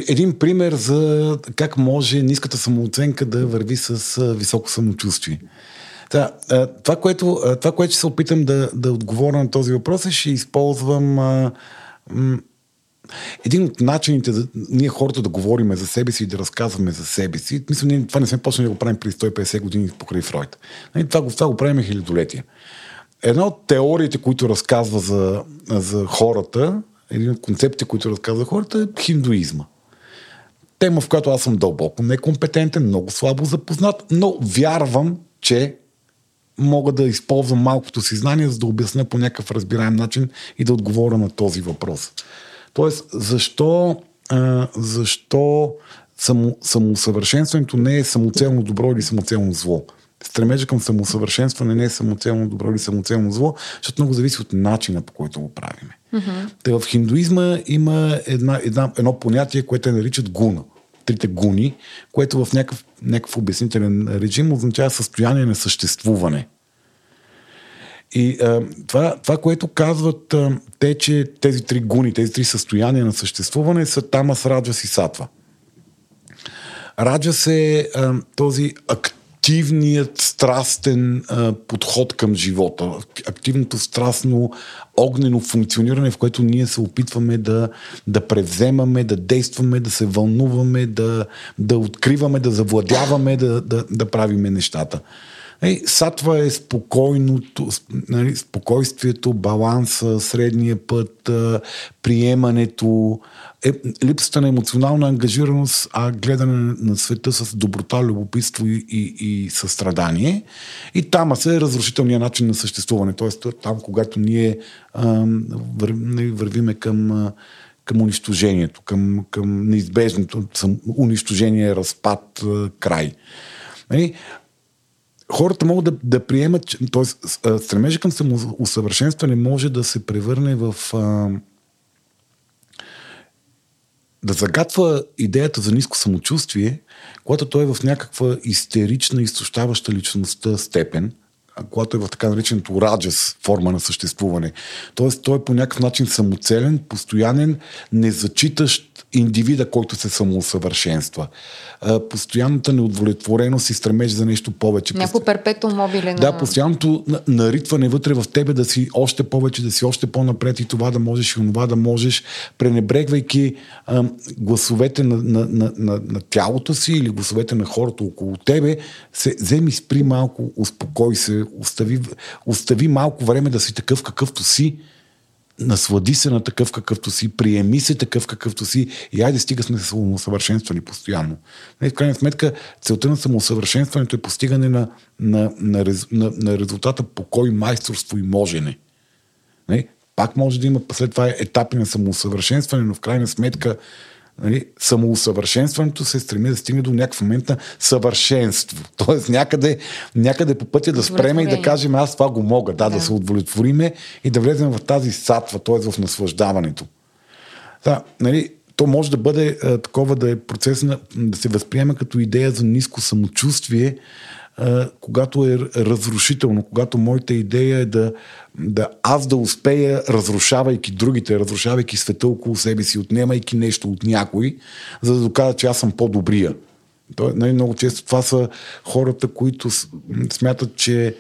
един пример за как може ниската самооценка да върви с високо самочувствие. Сега, това, което ще се опитам да отговоря на този въпрос е, ще използвам един от начините да ние хората да говорим за себе си и да разказваме за себе си. Мисля, ние това не сме почнали да го правим при 150 години покрай Фройд. Това го правим хилядолетия. Една от теориите, които разказва за хората, един от концептите, които разказва хората, е хиндуизма. Тема, в която аз съм дълбоко некомпетентен, много слабо запознат, но вярвам, че мога да използвам малкото си знание, за да обясня по някакъв разбираем начин и да отговоря на този въпрос. Тоест, защо самосъвършенстването не е самоцелно добро или самоцелно зло? Стремежа към самосъвършенстване не е самоцелно добро или самоцелно зло, защото много зависи от начина, по който го правиме. Mm-hmm. Та в хиндуизма има едно понятие, което наричат гуна. Трите гуни, което в някакъв обяснителен режим означава състояние на съществуване. И това, което казват те, че тези три гуни, тези три състояния на съществуване са тамас, раджас и сатва. Раджас е този активният страстен подход към живота. Активното страстно огнено функциониране, в което ние се опитваме да превземаме, да действаме, да се вълнуваме, да откриваме, да завладяваме, да правиме нещата. Сатва е спокойствието, баланса, средния път, приемането, липсата на емоционална ангажираност, а гледане на света с доброта, любопитство и състрадание. И тамас е разрушителният начин на съществуване. Тоест там, когато ние вървиме към унищожението, към неизбежното унищожение, разпад, край. Хората могат да приемат, т.е. стремежа към самоусъвършенстване може да се превърне в да загатва идеята за ниско самочувствие, когато той е в някаква истерична, изтощаваща личността степен, когато е в така нареченото раджас форма на съществуване. Т.е. той е по някакъв начин самоцелен, постоянен, незачитащ индивида, който се самоусъвършенства. Постоянната неудовлетвореност и стремеж за нещо повече. Някакво перпетуум мобиле. Да, постоянното наритване вътре в тебе да си още повече, да си още по-напред и това да можеш и онова да можеш, пренебрегвайки гласовете на тялото си или гласовете на хората около тебе, се вземи, спри малко, успокой се, остави малко време да си такъв какъвто си, наслади се на такъв какъвто си, приеми се такъв какъвто си и айде стига сме се самоусъвършенствани постоянно. В крайна сметка, целта на самоусъвършенстването е постигане на резултата покой, майсторство и можене. Пак може да има след това етапи на самоусъвършенстване, но в крайна сметка самоусъвършенстването се стреми да стигне до някакъв момент на съвършенство. Тоест някъде по пътя да спреме и да кажем аз това го мога. Да се удовлетвориме и да влезем в тази сатва, т.е. в наслаждаването. То може да бъде такова да е процес да се възприема като идея за ниско самочувствие, когато е разрушително, когато моята идея е да аз да успея, разрушавайки другите, разрушавайки света около себе си, отнемайки нещо от някой, за да докажа, че аз съм по-добрия. Много често това са хората, които смятат, че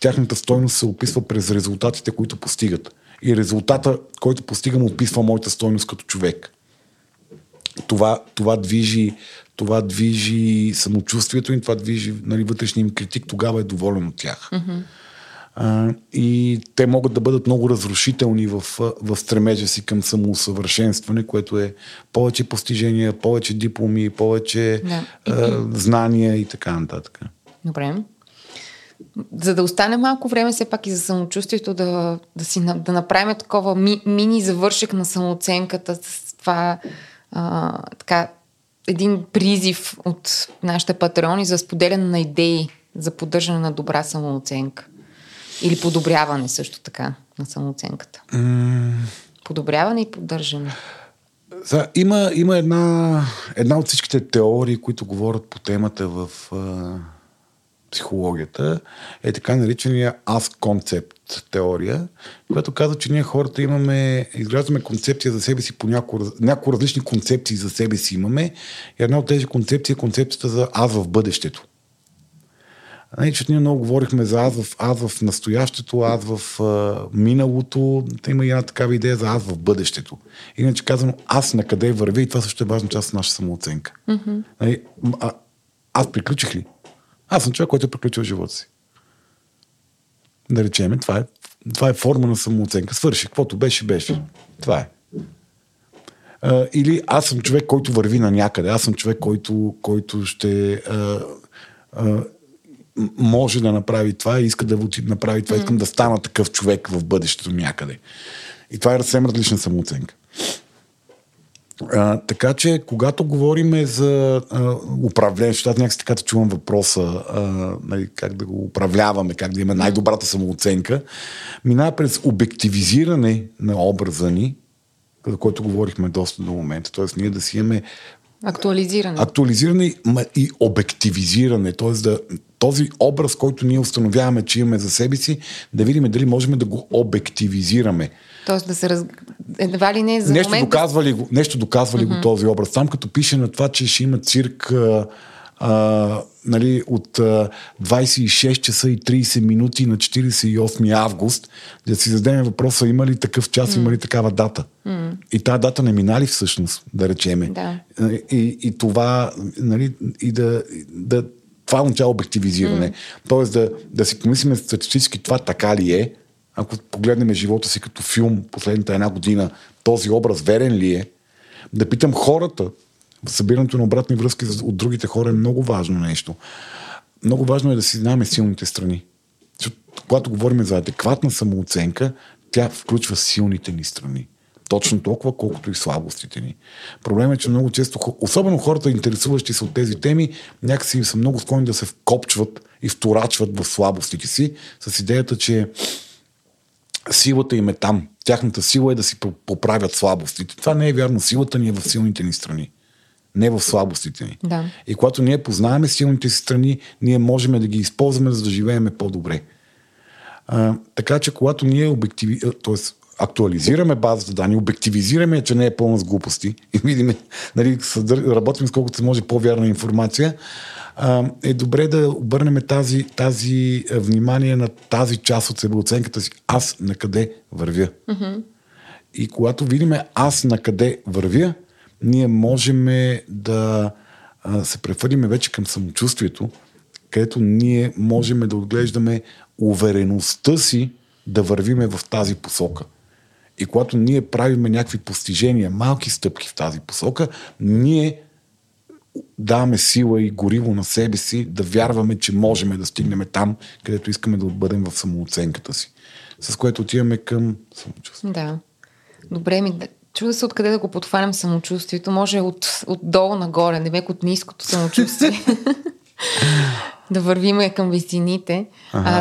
тяхната стойност се описва през резултатите, които постигат. И резултата, който постигам, описва моята стойност като човек. Това движи самочувствието им, това движи вътрешния им критик, тогава е доволен от тях. Mm-hmm. И те могат да бъдат много разрушителни в стремежа си към самоусъвършенстване, което е повече постижения, повече дипломи, повече знания и така нататък. Добре. За да остане малко време все пак и за самочувствието, да направим такова мини завършек на самооценката с това един призив от нашите патреони за споделяне на идеи за поддържане на добра самооценка. Или подобряване също така на самооценката. подобряване и поддържане. Има една от всичките теории, които говорят по темата в психологията, е така наричания аз-концепт теория, която казва, че ние хората изграждаме концепция за себе си по няколко различни концепции за себе си имаме и една от тези концепции е концепцията за аз в бъдещето. Защото ние много говорихме за аз в настоящето, аз в миналото. Има и една такава идея за аз в бъдещето. Иначе казано, аз на къде вървя и това също е важна част от нашата самооценка. Mm-hmm. Аз приключих ли? Аз съм човек, който е приключил живота си. Да речем, това е форма на самооценка. Свърших, каквото беше. Това е. Или аз съм човек, който върви на някъде. Аз съм човек, който ще... може да направи това и иска да направи това. Искам да стана такъв човек в бъдещето някъде. И това е съвсем различна самооценка. Така че, когато говорим за управление, защото някакси така чувам въпроса как да го управляваме, как да имаме най-добрата самооценка, минава през обективизиране на образа ни, за който говорихме доста до момента. Тоест, ние да си имаме актуализиране и обективизиране. Тоест, този образ, който ние установяваме, че имаме за себе си, да видим дали можем да го обективизираме. Тоест да се едва ли не за нещо момента... Доказвали го този образ. Там като пише на това, че ще има цирк от 26 часа и 30 минути на 48 август, да си зададем въпроса, има ли такъв час, има ли такава дата. И тази дата не мина ли всъщност, да речеме. Да. И това, това означава обективизиране. Тоест да си помислим статистически това така ли е, ако погледнем живота си като филм последната една година, този образ верен ли е, да питам хората. Събирането на обратни връзки от другите хора е много важно нещо. Много важно е да си знаем силните страни. Защото, когато говорим за адекватна самооценка, тя включва силните ни страни. Точно толкова, колкото и слабостите ни. Проблемът е, че много често, особено хората, интересуващи се от тези теми, някакси са много склонни да се вкопчват и вторачват в слабостите си с идеята, че силата им е там. Тяхната сила е да си поправят слабостите. Това не е вярно. Силата ни е в силните ни страни. Не в слабостите ни. Да. И когато ние познаваме силните си страни, ние можем да ги използваме, за да живеем по-добре. Така че, когато ние актуализираме базата данни, обективизираме, че не е пълна с глупости и видим, работим с колкото се може по-вярна информация, е добре да обърнем тази внимание на тази част от себеоценката си. Аз на къде вървя. Mm-hmm. И когато видим аз на къде вървя, ние можем да се прехвърлим вече към самочувствието, където ние можем да отглеждаме увереността си да вървиме в тази посока. И когато ние правиме някакви постижения, малки стъпки в тази посока, ние даваме сила и гориво на себе си да вярваме, че можем да стигнем там, където искаме да бъдем в самооценката си. С което отиваме към самочувствието. Да. Добре ми... Чуда се откъде да го подхванем самочувствието. Може отдолу нагоре, не век от ниското самочувствие. Да вървим към висините.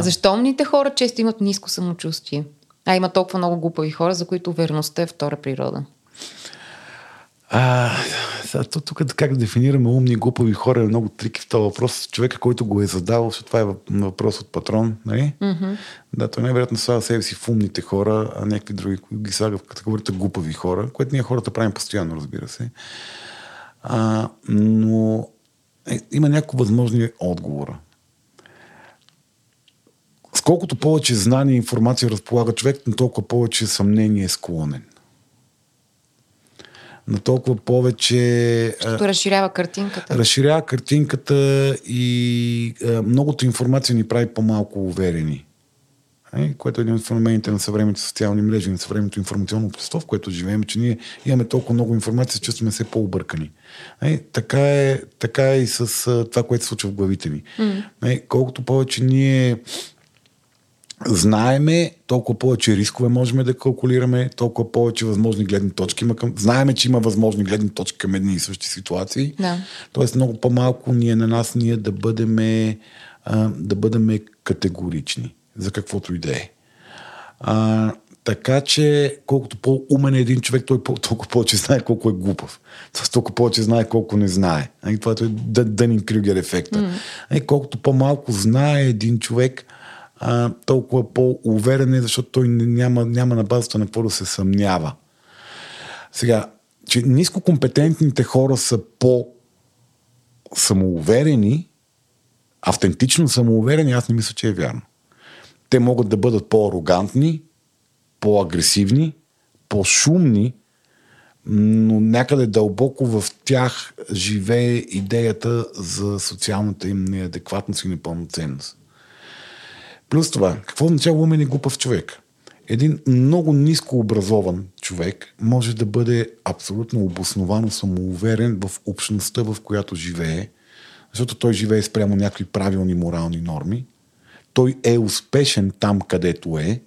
Защо умните хора често имат ниско самочувствие? Има толкова много глупави хора, за които верността е втора природа. Тук как дефинираме умни и глупави хора е много трики в този въпрос. Човека, който го е задал, защото това е въпрос от патрон, нали? Mm-hmm. Да, той най-вероятно слага себе си в умните хора, а някакви други ги слага в категорията глупави хора, което ние хората правим постоянно, разбира се. Но има някакви възможни отговора. Сколкото повече знание и информация разполага човек, на толкова повече съмнение е склонен. На толкова повече... Защото разширява картинката. Разширява картинката и многото информация ни прави по-малко уверени. Което е един от феномените на съвременните социални мрежи, на съвременното информационно общество, в което живеем, че ние имаме толкова много информация, че сме все по-объркани. Така е и с това, което се случва в главите ни. Колкото повече ние... знаеме, толкова повече рискове можем да калкулираме, толкова повече възможни гледни точки има към... Знаеме, че има възможни гледни точки към едни и същи ситуации. Да. Тоест много по-малко на нас да бъдем категорични за каквото и да е. Така че колкото по-умен е един човек, той толкова повече знае колко е глупав. Толкова повече знае колко не знае. Това е Данинг-Крюгер ефекта. Колкото по-малко знае един човек, толкова по-уверен е, защото той няма на базата на какво да се съмнява. Сега, че нискокомпетентните хора са по-самоуверени, автентично самоуверени, аз не мисля, че е вярно. Те могат да бъдат по-арогантни, по-агресивни, по-шумни, но някъде дълбоко в тях живее идеята за социалната им неадекватност и непълноценност. Плюс това, какво означава умен и глупав човек? Един много ниско образован човек може да бъде абсолютно обосновано самоуверен в общността, в която живее, защото той живее спрямо някакви правилни морални норми. Той е успешен там, където е.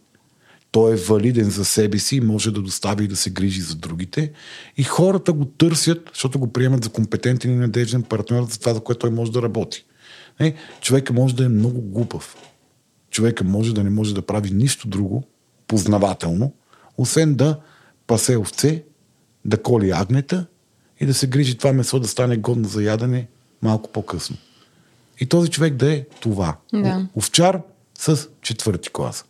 Той е валиден за себе си и може да достави и да се грижи за другите. И хората го търсят, защото го приемат за компетентен и надежден партньор за това, за което той може да работи. Човекът може да е много глупав. Човекът може да не може да прави нищо друго познавателно, освен да пасе овце, да коли агнета и да се грижи това месо да стане годно за ядене малко по-късно. И този човек да е това. Да. Овчар с 4-ти клас.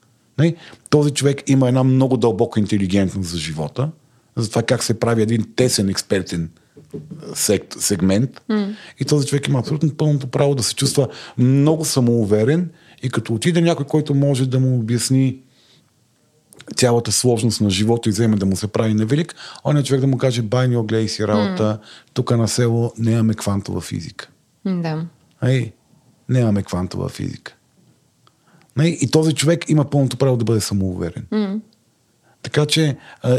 Този човек има една много дълбока интелигентност за живота, за това как се прави един тесен експертен сегмент. И този човек има абсолютно пълното право да се чувства много самоуверен и като отиде някой, който може да му обясни цялата сложност на живота и вземе да му се прави невелик, оня човек да му каже байнио, гледай си работа, тук на село нямаме квантова физика. Да. Нямаме квантова физика. И този човек има пълното право да бъде самоуверен. Така че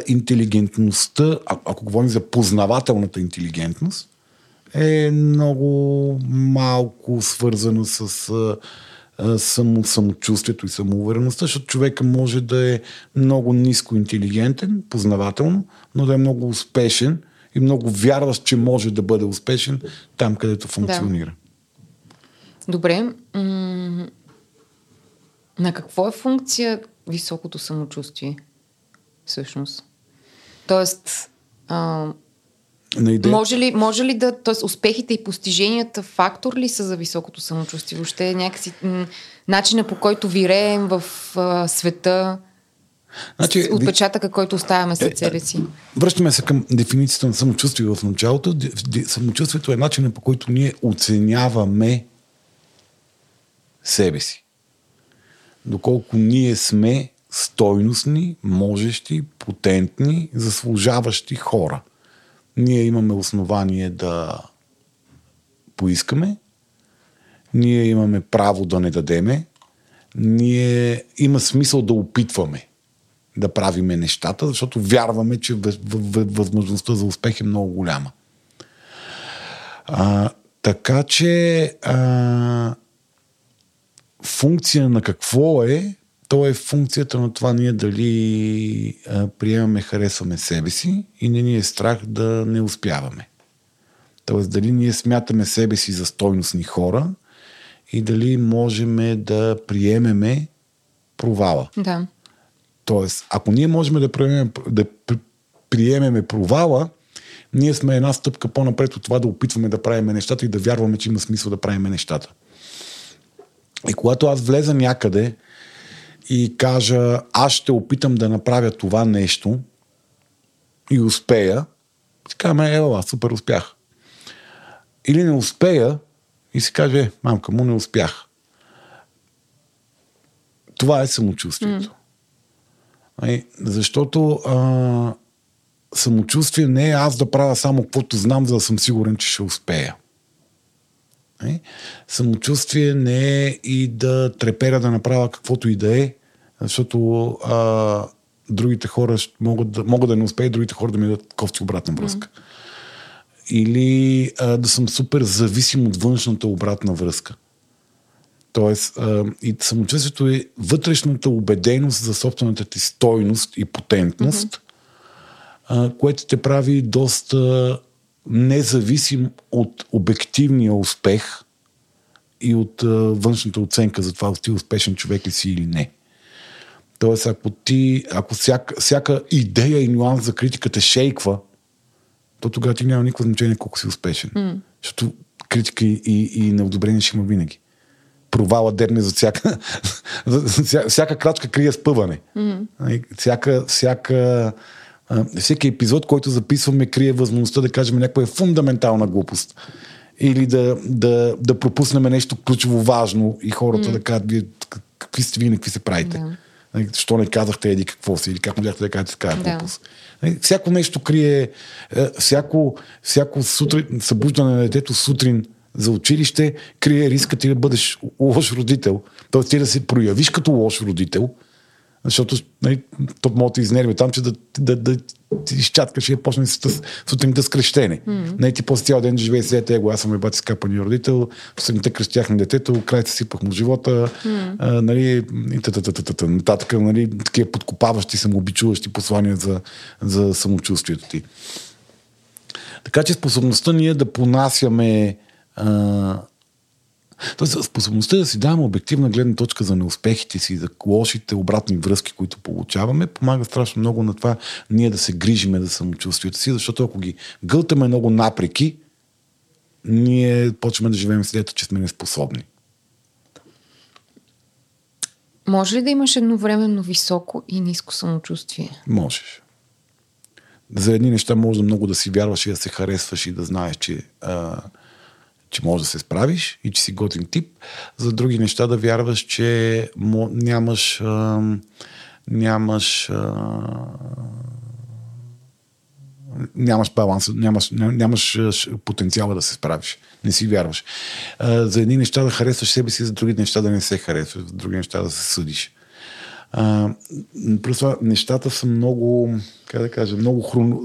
интелигентността, ако говорим за познавателната интелигентност, е много малко свързана с самочувствието и самоувереността, защото човек може да е много ниско интелигентен, познавателно, но да е много успешен и много вярващ, че може да бъде успешен там, където функционира. Да. Добре. На какво е функция високото самочувствие? Всъщност. Тоест, може ли да, т.е. успехите и постиженията фактор ли са за високото самочувствие? Въобще някакси начина, по който виреем в света, значи, отпечатъка, който оставяме след себе си. Връщаме се към дефиницията на самочувствие в началото. Самочувствието е начинът, по който ние оценяваме себе си. Доколко ние сме стойностни, можещи, потентни, заслужаващи хора. Ние имаме основание да поискаме, ние имаме право да не дадеме, ние има смисъл да опитваме да правиме нещата, защото вярваме, че възможността за успех е много голяма. Така че функция на какво е, то е функцията на това ние дали приемаме, харесваме себе си и не ни е страх да не успяваме. Тоест дали ние смятаме себе си за стойностни хора и дали можем да приемеме провала. Да. Тоест, ако ние можем да приемеме провала, ние сме една стъпка по-напред от това да опитваме да правим нещата и да вярваме, че има смисъл да правим нещата. И когато аз влеза някъде и кажа, аз ще опитам да направя това нещо и успея, си кажа, аз супер успях. Или не успея и си кажа, мамка му, не успях. Това е самочувствието. Защото самочувствие не е аз да правя само каквото знам, за да съм сигурен, че ще успея. Самочувствие не е и да трепера да направя каквото и да е, защото другите хора могат да не успеят, другите хора да ми дадат кофти обратна връзка. Или да съм супер зависим от външната обратна връзка. Тоест, и самочувствието е вътрешната убеденост за собствената ти стойност и потентност, което те прави доста независим от обективния успех и от външната оценка за това, ти успешен човек ли си или не. Тоест, ако всяка идея и нюанс за критиката шейква, то тогава ти няма никакво значение колко си успешен. Защото критика и неодобрение ще има винаги. Провала дерне за всяка... всяка крачка крие спъване. Всеки епизод, който записваме, крие възможността да кажем някаква фундаментална глупост. Или да пропуснем нещо ключово важно и хората да кажат, вие какви сте вие, какви се правите. Защо не казахте еди какво си, или как можете да кажете така глупост. Всяко нещо крие, всяко събуждане на детето сутрин за училище крие риска ти да бъдеш лош родител. Тоест ти да се проявиш като лош родител, защото то мога да изнерви там, че да изчаткаш и да почне сутринта с крещене. Ти после цял ден живее след его, аз съм ебати скапани родител, сутринта крещях на детето, крайца сипах му живота, нататък, такива подкопаващи, самообичуващи послания за самочувствието ти. Така че способността ние да понасяме Тоест, способността да си даваме обективна гледна точка за неуспехите си, за лошите обратни връзки, които получаваме, помага страшно много на това ние да се грижиме за самочувствието си, защото ако ги гълтаме много напреки, ние почваме да живеем след, че сме неспособни. Може ли да имаш едновременно високо и ниско самочувствие? Можеш. За едни неща може да много да си вярваш и да се харесваш и да знаеш, че можеш да се справиш и че си готин тип. За други неща да вярваш, че нямаш баланс, нямаш потенциала да се справиш. Не си вярваш. За едни неща да харесваш себе си, за други неща да не се харесваш, за други неща да се съдиш. Просто нещата са много, как да кажа,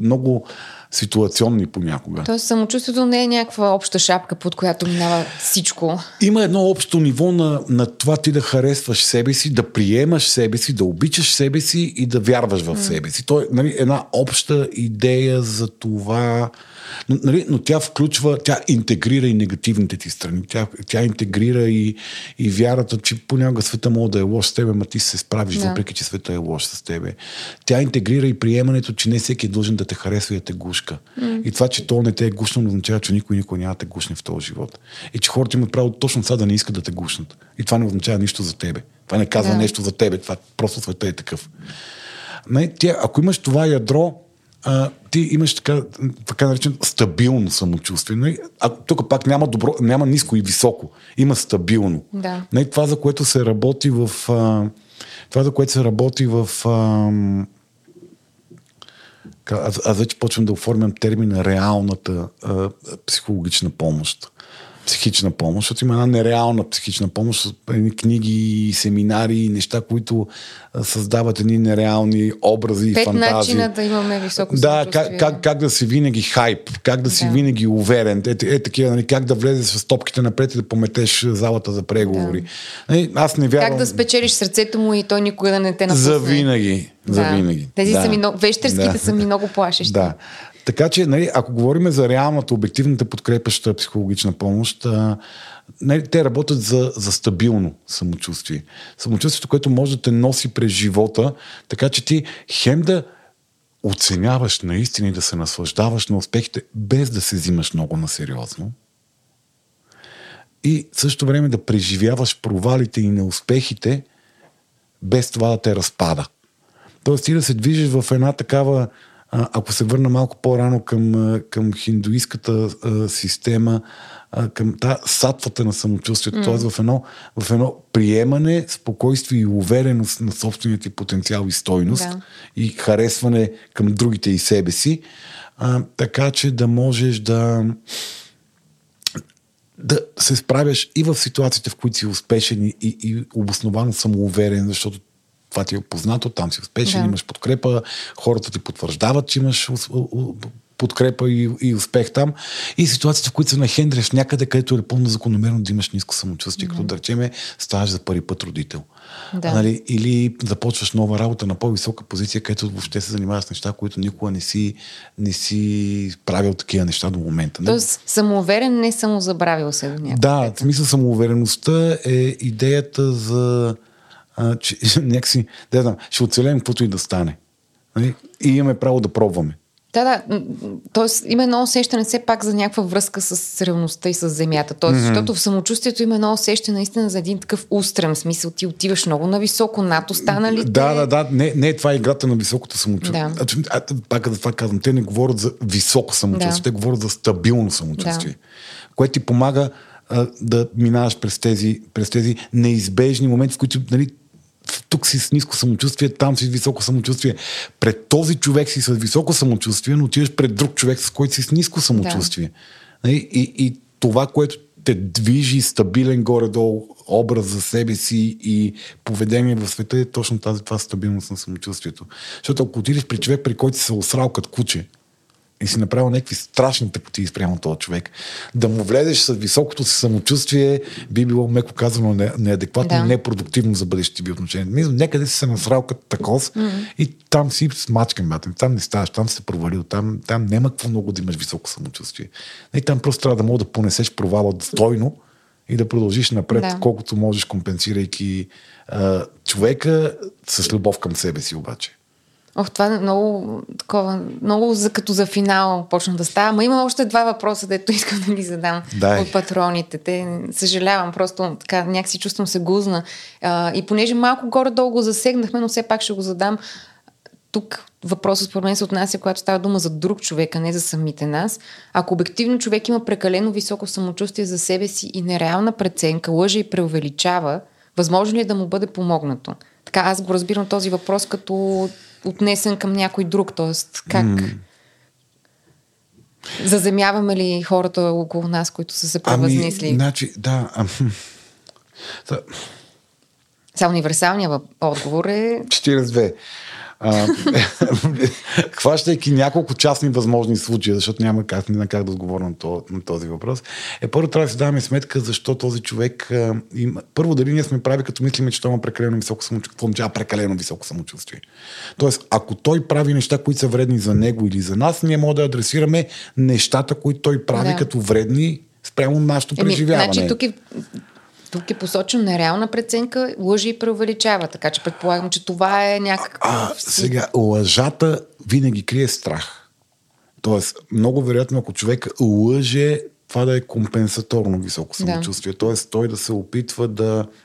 много ситуационни понякога. Тоест самочувствието не е някаква обща шапка, под която минава всичко. Има едно общо ниво на това ти да харесваш себе си, да приемаш себе си, да обичаш себе си и да вярваш в себе си. То е една обща идея за това, но тя включва, тя интегрира и негативните ти страни. Тя интегрира и вярата, че понякога света може да е лош с тебе, ма ти се справиш, въпреки че света е лош с тебе. Тя интегрира и приемането, че не всеки е длъжен да те харесва и да те гуши. И това, че то не те е гушно, означава, че никой няма да те гушне в този живот. И че хората имат право точно сега да не искат да те гушнат. И това не означава нищо за тебе. Това не казва нещо за тебе. Това просто света е такъв. Ако имаш това ядро, ти имаш така наречено стабилно самочувствие. А тук пак няма ниско и високо. Има стабилно. Да. Това, за което се работи в... Аз вече почвам да оформям термина реалната психологична помощ. Психична помощ, защото има една нереална психична помощ, книги, семинари, неща, които създават едни нереални образи и фантазии. 5 начина да имаме високо самочувствие. Да, как да си винаги хайп, как да си винаги уверен, такива, как да влезеш с топките напред и да пометеш залата за преговори. Да. Аз не вярвам... Как да спечелиш сърцето му и той никога да не те напусне. За винаги. Тези са ми много... Вещерските са ми много плашещи. Да. Така че, ако говорим за реалната, обективната подкрепяща психологична помощ, те работят за стабилно самочувствие. Самочувствието, което може да те носи през живота, така че ти хем да оценяваш наистина и да се наслаждаваш на успехите, без да се взимаш много насериозно. И също време да преживяваш провалите и неуспехите, без това да те разпада. Тоест ти да се движиш в една такава... Ако се върна малко по-рано към хиндуистката система, към сатвата на самочувствието, т.е. в едно приемане, спокойствие и увереност на собствения ти потенциал и стойност и харесване към другите и себе си, така че да можеш да се справяш и в ситуациите, в които си успешен и обосновано самоуверен, защото това ти е познато, там си успешен, имаш подкрепа, хората ти потвърждават, че имаш подкрепа и успех там. И ситуацията, в които се нахендреш някъде, където е пълно закономерно да имаш ниско самочувствие, като да речеме, ставаш за първи път родител. Да. Или започваш нова работа на по-висока позиция, където въобще се занимаваш с неща, които никога не си правил такива неща до момента. Тоест самоуверен, не само забравил се до някакъв. Да, в смисъл самоувереността е идеята за че някакси, да знам, ще оцелем каквото и да стане. И имаме право да пробваме. Да. Тоест има едно усещане все пак за някаква връзка с реалността и с земята. Тоест, защото в самочувствието има едно усещане наистина за един такъв устрем. Смисъл, ти отиваш много нависоко, над останалите. Да. Не, това е играта на високото самочувствие. Да. Пак за това казвам, те не говорят за високо самочувствие, да. Те говорят за стабилно самочувствие, да. Което ти помага да минаваш през тези неизбежни моменти, в които, нали, тук си с ниско самочувствие, там си с високо самочувствие. Пред този човек си с високо самочувствие, но отиваш пред друг човек, с който си с ниско самочувствие. Да. И това, което те движи стабилен горе-долу образ за себе си и поведение в света, е точно това стабилност на самочувствието. Защото ако отидеш при човек, при който си се осрал като куче и си направил някакви страшни тъпоти спрямо този човек, да му влезеш с високото си самочувствие би било, меко казано, неадекватно, да. И непродуктивно за бъдещите би отношения. Някъде си се насрал като такос, и там си смачкан, бе, там не ставаш, там се провалил, там няма какво много да имаш високо самочувствие. И там просто трябва да мога да понесеш провала достойно и да продължиш напред, да. Колкото можеш, компенсирайки човека с любов към себе си обаче. Ох, това е много такова, много като за финал почна да става. Ама имам още два въпроса, дето искам да ги задам от патроните. Съжалявам, просто така някакси чувствам се гузна. И понеже малко горе-долу го засегнахме, но все пак ще го задам. Тук въпросът според мен се отнася, когато става дума за друг човек, а не за самите нас. Ако обективно човек има прекалено високо самочувствие за себе си и нереална преценка, лъже и преувеличава, възможно ли е да му бъде помогнато? Така, аз го разбирам този въпрос като отнесен към някой друг, т.е. как заземяваме ли хората около нас, които са се превъзнесли? Значи, да. Само универсалният отговор е... 42. Хващайки няколко частни възможни случаи, защото няма как да отговоря на този въпрос, първо трябва да си даваме сметка защо този човек има... Първо, дали ние сме прави, като мислиме, че той има прекалено високо самочувствие, прекалено високо самочувствие. Тоест, ако той прави неща, които са вредни за него или за нас, ние можем да адресираме нещата, които той прави като вредни спрямо нашето преживяване. Значи, тук е посочено нереална преценка, лъжи и преувеличава, така че предполагам, че това е някакъв... Сега, лъжата винаги крие страх. Тоест, много вероятно, ако човек лъже, това да е компенсаторно високо самочувствие. Да. Тоест, той да се опитва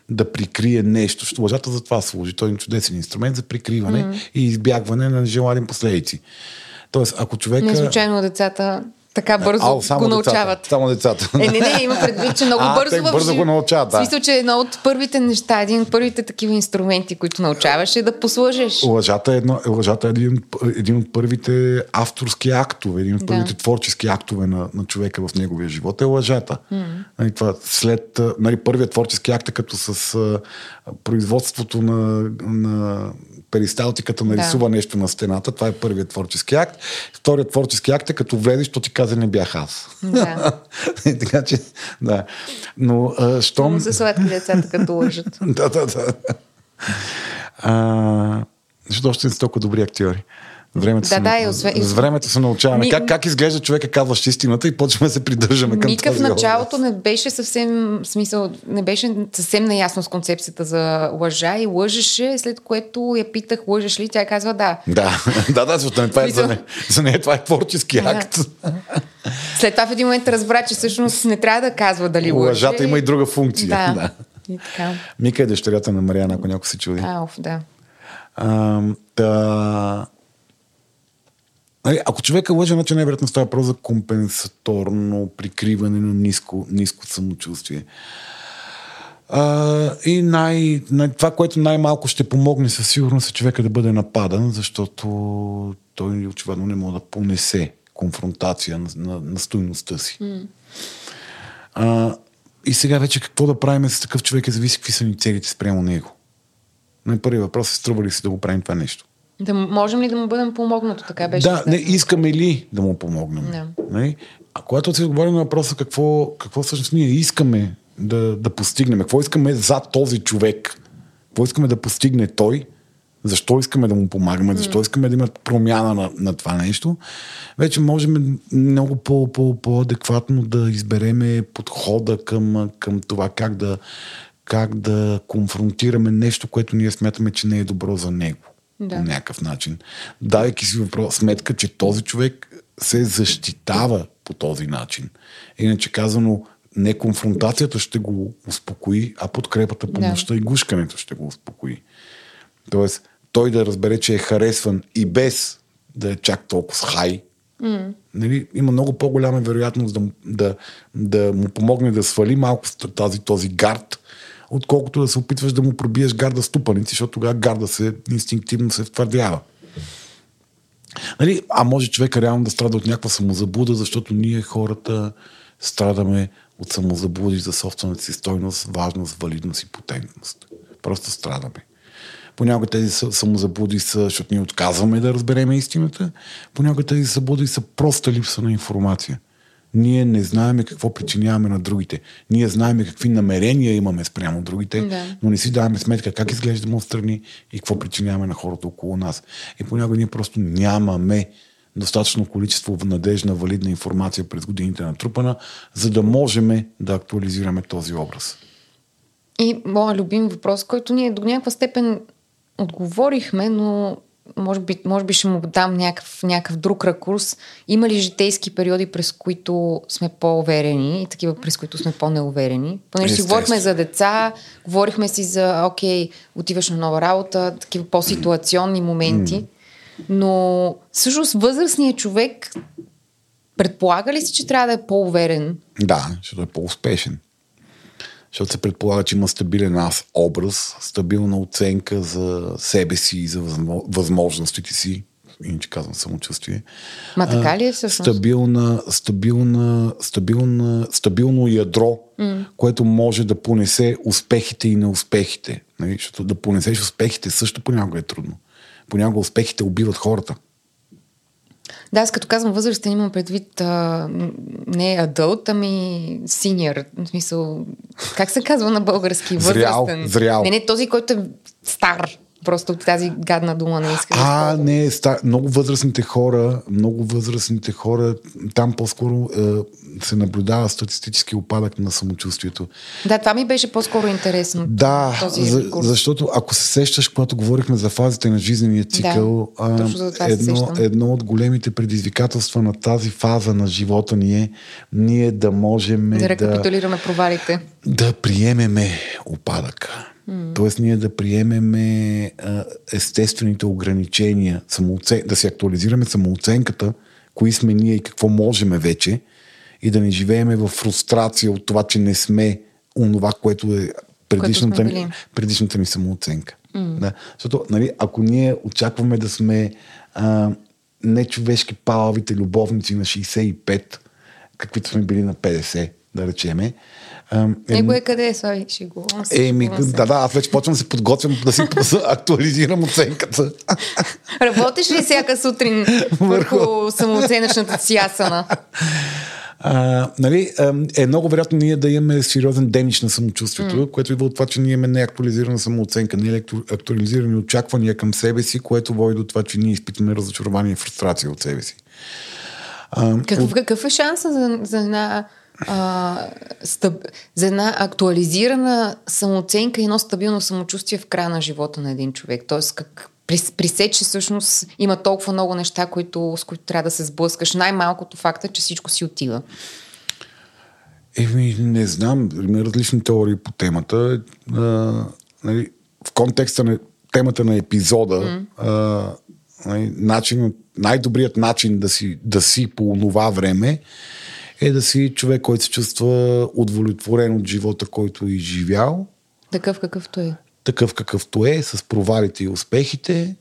да прикрие нещо, защото лъжата за това служи. Той е чудесен инструмент за прикриване и избягване на нежелани последици. Тоест, ако човек... Не случайно децата... Така бързо го научават. Само децата. Не, има предвид, че много бързо го научават. Да. В смисъл, че едно от първите неща, един от първите такива инструменти, които научаваш, е да послужиш. Лъжата е един от първите авторски актове, един от първите творчески актове на човека в неговия живот е лъжата. Нали, това след, нали, първият творчески акт е като с производството на перисталтиката нарисува нещо на стената. Това е първият творчески акт. Вторият творчески акт е като влезеш, то ти каза, не бях аз. Да. Така че, да. Но, щом... Се сладки децата, като лъжат. Да. Защото още не са толкова добри актьори. С времето се научаваме. Как изглежда човека, казваш истината и почваме да се придържаме към Мика тази. Мика в началото не беше съвсем наясно с концепцията за лъжа и лъжеше, след което я питах, лъжеш ли? Тя казва да. Да, защото това е за нея, това е творчески акт. След това в един момент разбра, че всъщност не трябва да казва дали лъже. Лъжата има и друга функция. Да. И така. Мика е дъщерята на Марияна, ако някой се чуди. Ако човека лъже, значи най-вероятно става просто за компенсаторно прикриване на ниско самочувствие. И това, което най-малко ще помогне със сигурност, е човека да бъде нападан, защото той очевидно не може да понесе конфронтация на стойността си. И сега вече какво да правим с такъв човек е зависи какви са ни целите спрямо него. Първият въпрос е, струва ли си да го правим това нещо? Да, можем ли да му бъдем помогнато? Така беше. Не искаме ли да му помогнем? Не? А когато се отговорим на въпроса какво всъщност ние искаме да постигнем, какво искаме за този човек, какво искаме да постигне той, защо искаме да му помагаме, защо искаме да има промяна на това нещо, вече можем много по-адекватно да избереме подхода към това как да как да конфронтираме нещо, което ние смятаме, че не е добро за него. Да. По някакъв начин. Давайки си сметка, че този човек се защитава по този начин. Иначе казано, не конфронтацията ще го успокои, а подкрепата, помощта, да, и гушкането ще го успокои. Тоест, той да разбере, че е харесван и без да е чак толкова с хай. Нали, има много по-голяма вероятност да му помогне да свали малко този гард, отколкото да се опитваш да му пробиеш гарда ступаници, защото тогава гарда се инстинктивно се втвърдява. Нали, а може човека реално да страда от някаква самозаблуда, защото ние хората страдаме от самозаблуди за собствената си стойност, важност, валидност и потентност. Просто страдаме. Понякога тези самозаблуди са, защото ние отказваме да разберем истината, понякога тези заблуди са проста липса на информация. Ние не знаем какво причиняваме на другите. Ние знаем какви намерения имаме спрямо другите, да, но не си даваме сметка как изглеждаме отстрани и какво причиняваме на хората около нас. И понякога ние просто нямаме достатъчно количество надежна, валидна информация през годините натрупана, за да можем да актуализираме този образ. И моят любим въпрос, който ние до някаква степен отговорихме, но може би ще му дам някакъв друг ракурс. Има ли житейски периоди, през които сме по-уверени и такива, през които сме по-неуверени? Понеже си говорихме за деца, говорихме си за окей, отиваш на нова работа, такива по-ситуационни моменти. Но всъщност възрастният човек предполага ли си, че трябва да е по-уверен? Да, защото е по-успешен. Защото се предполага, че има стабилен аз образ, стабилна оценка за себе си и за възможностите си, иначе казвам самочувствие. Ма така ли е всъщност? Стабилно ядро, което може да понесе успехите и неуспехите. Защото да понесеш успехите също понякога е трудно. Понякога успехите убиват хората. Да, аз като казвам възрастен, имам предвид не адълт, ами синьор. В смисъл, как се казва на български? Възрастен. Зрял. Не този, който е стар. Просто от тази гадна дума не иска. Не, много възрастните хора, там по-скоро се наблюдава статистически упадък на самочувствието. Да, това ми беше по-скоро интересно. Да, защото ако се сещаш, когато говорихме за фазите на жизнения цикъл, да, едно от големите предизвикателства на тази фаза на живота ни е ние да можем да рекапитулираме провалите. Да приемеме упадъка. Тоест ние да приемеме естествените ограничения, да си актуализираме самооценката, кои сме ние и какво можеме вече, и да не живееме в фрустрация от това, че не сме онова, което е предишната ни самооценка. Да. Защото, нали, ако ние очакваме да сме нечовешки палавите любовници на 65, каквито сме били на 50, да речеме, него е къде, Слави, шегувам се. Аз вече почвам да се подготвям да си актуализирам оценката. Работиш ли всяка сутрин върху самооценъчната си ясана? Е много вероятно ние да имаме сериозен демидж на самочувствието, което идва от това, че ние имаме неактуализирана самооценка, неактуализирани очаквания към себе си, което води до това, че ние изпитваме разочарование и фрустрация от себе си. Какъв е шанса за една за една актуализирана самооценка и едно стабилно самочувствие в края на живота на един човек? Тоест, пресече всъщност има толкова много неща, с които трябва да се сблъскаш. Най-малкото факта, че всичко си отива. Не знам. Има различни теории по темата. В контекста на темата на епизода, най-добрият начин да си по това време е да си човек, който се чувства удовлетворен от живота, който е изживял. Такъв какъвто е, с провалите и успехите.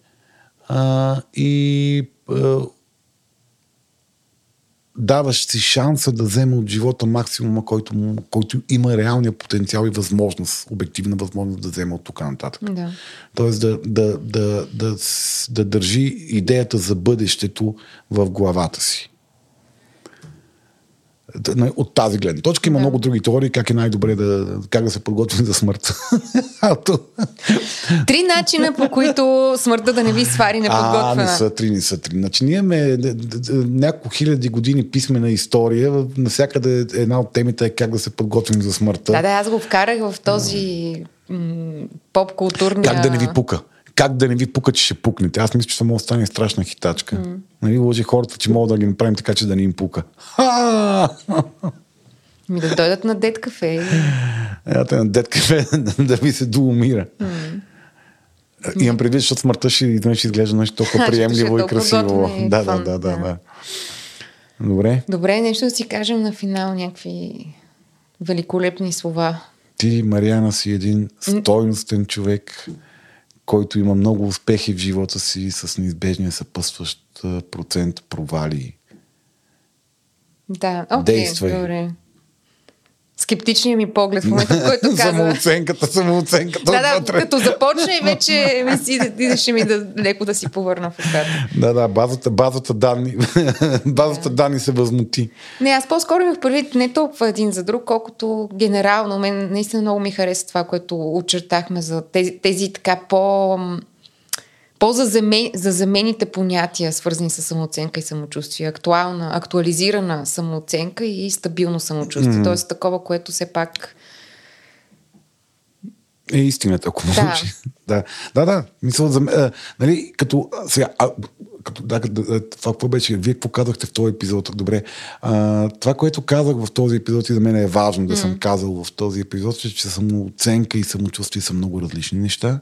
Даваш си шанса да вземе от живота максимума, който има реалния потенциал и възможност, обективна възможност да вземе от тук нататък. Да. Тоест да държи идеята за бъдещето в главата си. От тази гледна точка има много други теории как е най-добре как да се подготвим за смърт. Три начина, по които смъртта да не ви свари неподготвена. Не са три. Значи, ние имаме няколко хиляди години писмена история. Навсякъде една от темите е как да се подготвим за смъртта. Да, аз го вкарах в този поп-културния... Как да не ви пука? Как да не ви пука, че ще пукнете? Аз мисля, че само остане страшна хитачка. Нали, лъжи хората, че могат да ги направим така, че да не им пука. Да дойдат на дед кафе. На дед кафе да ви се доумира. Имам предвид, защото смъртта ще изглежда нещо толкова приемливо и красиво. Да. Добре, нещо да си кажем на финал, някакви великолепни слова. Ти, Марияна, си един стойностен човек, който има много успехи в живота си с неизбежния съпъстващ процент провали. Да, действай. Добре. Скептичният ми поглед в момента, в който казва... Самооценката. Да, като започна и вече идеше ми да леко да си повърна в устата. Да, базата данни се възмути. Не, аз по-скоро имах предвид не толкова един за друг, колкото генерално. Мен наистина много ми хареса това, което очертахме за тези така по-заземените понятия, свързани с самооценка и самочувствие. Актуализирана самооценка и стабилно самочувствие. Тоест такова, което все пак... Е истината, ако може. Да. Мисля, нали, като... това какво беше? Вие какво казахте в този епизод? Добре. Това, което казах в този епизод и за мен е важно да съм казал в този епизод, че самооценка и самочувствие са много различни неща.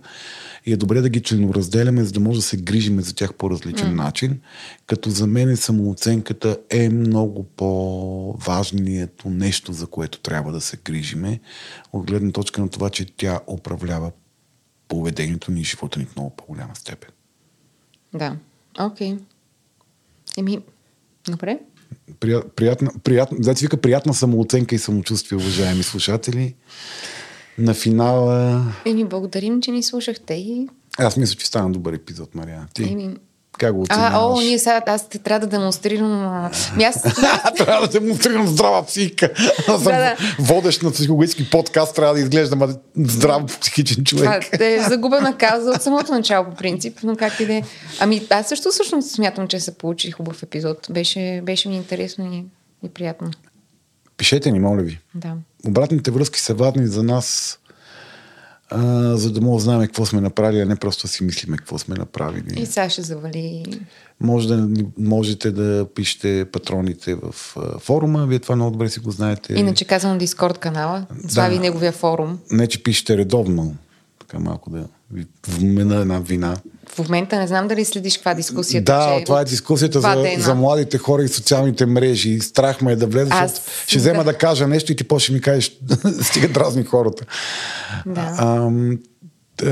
И е добре да ги членоразделяме, за да може да се грижиме за тях по различен начин. Като за мен самооценката е много по-важното нещо, за което трябва да се грижиме. От гледна точка на това, че тя управлява поведението ни и живота ни в много по-голяма степен. Да. Окей. Добре. Приятна самооценка и самочувствие, уважаеми слушатели. На финала... Благодарим, че ни слушахте и... Аз мисля, че стана добър епизод, Марияна. Ти как го оценяваш? Аз трябва да демонстрирам... Трябва да демонстрирам здрава психика. Аз съм водещ на психологически подкаст, трябва да изглеждам здрав психичен човек. Това е загубена каза от самото начало по принцип, но как и да е. Аз също всъщност смятам, че се получи хубав епизод. Беше ми интересно и приятно. Пишете ни, моля ви. Да. Обратните връзки са важни за нас, за да мога да знаем какво сме направили, а не просто си мислиме какво сме направили. И сега ще завали. Можете да пишете патроните в форума, вие това много добре си го знаете. Иначе казвам Дискорд канала, Слави неговия форум. Не, че пишете редовно, така малко да ви вмена една вина. В момента не знам дали следиш каква дискусията. Да, това е дискусията за младите хора и социалните мрежи. Страх ме е да влезе, защото ще взема да кажа нещо и ти после ми кажеш, стига дразни хората. Да.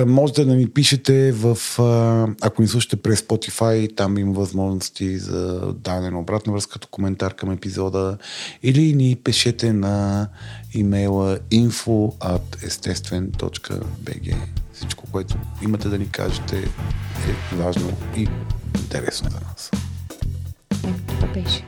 Можете да ми пишете ако ни слушате през Spotify, там има възможности за даване на обратна връзка, като коментар към епизода, или ни пишете на имейла info@естествен.bg. Всичко, което имате да ни кажете, е важно и интересно за нас. Това беше.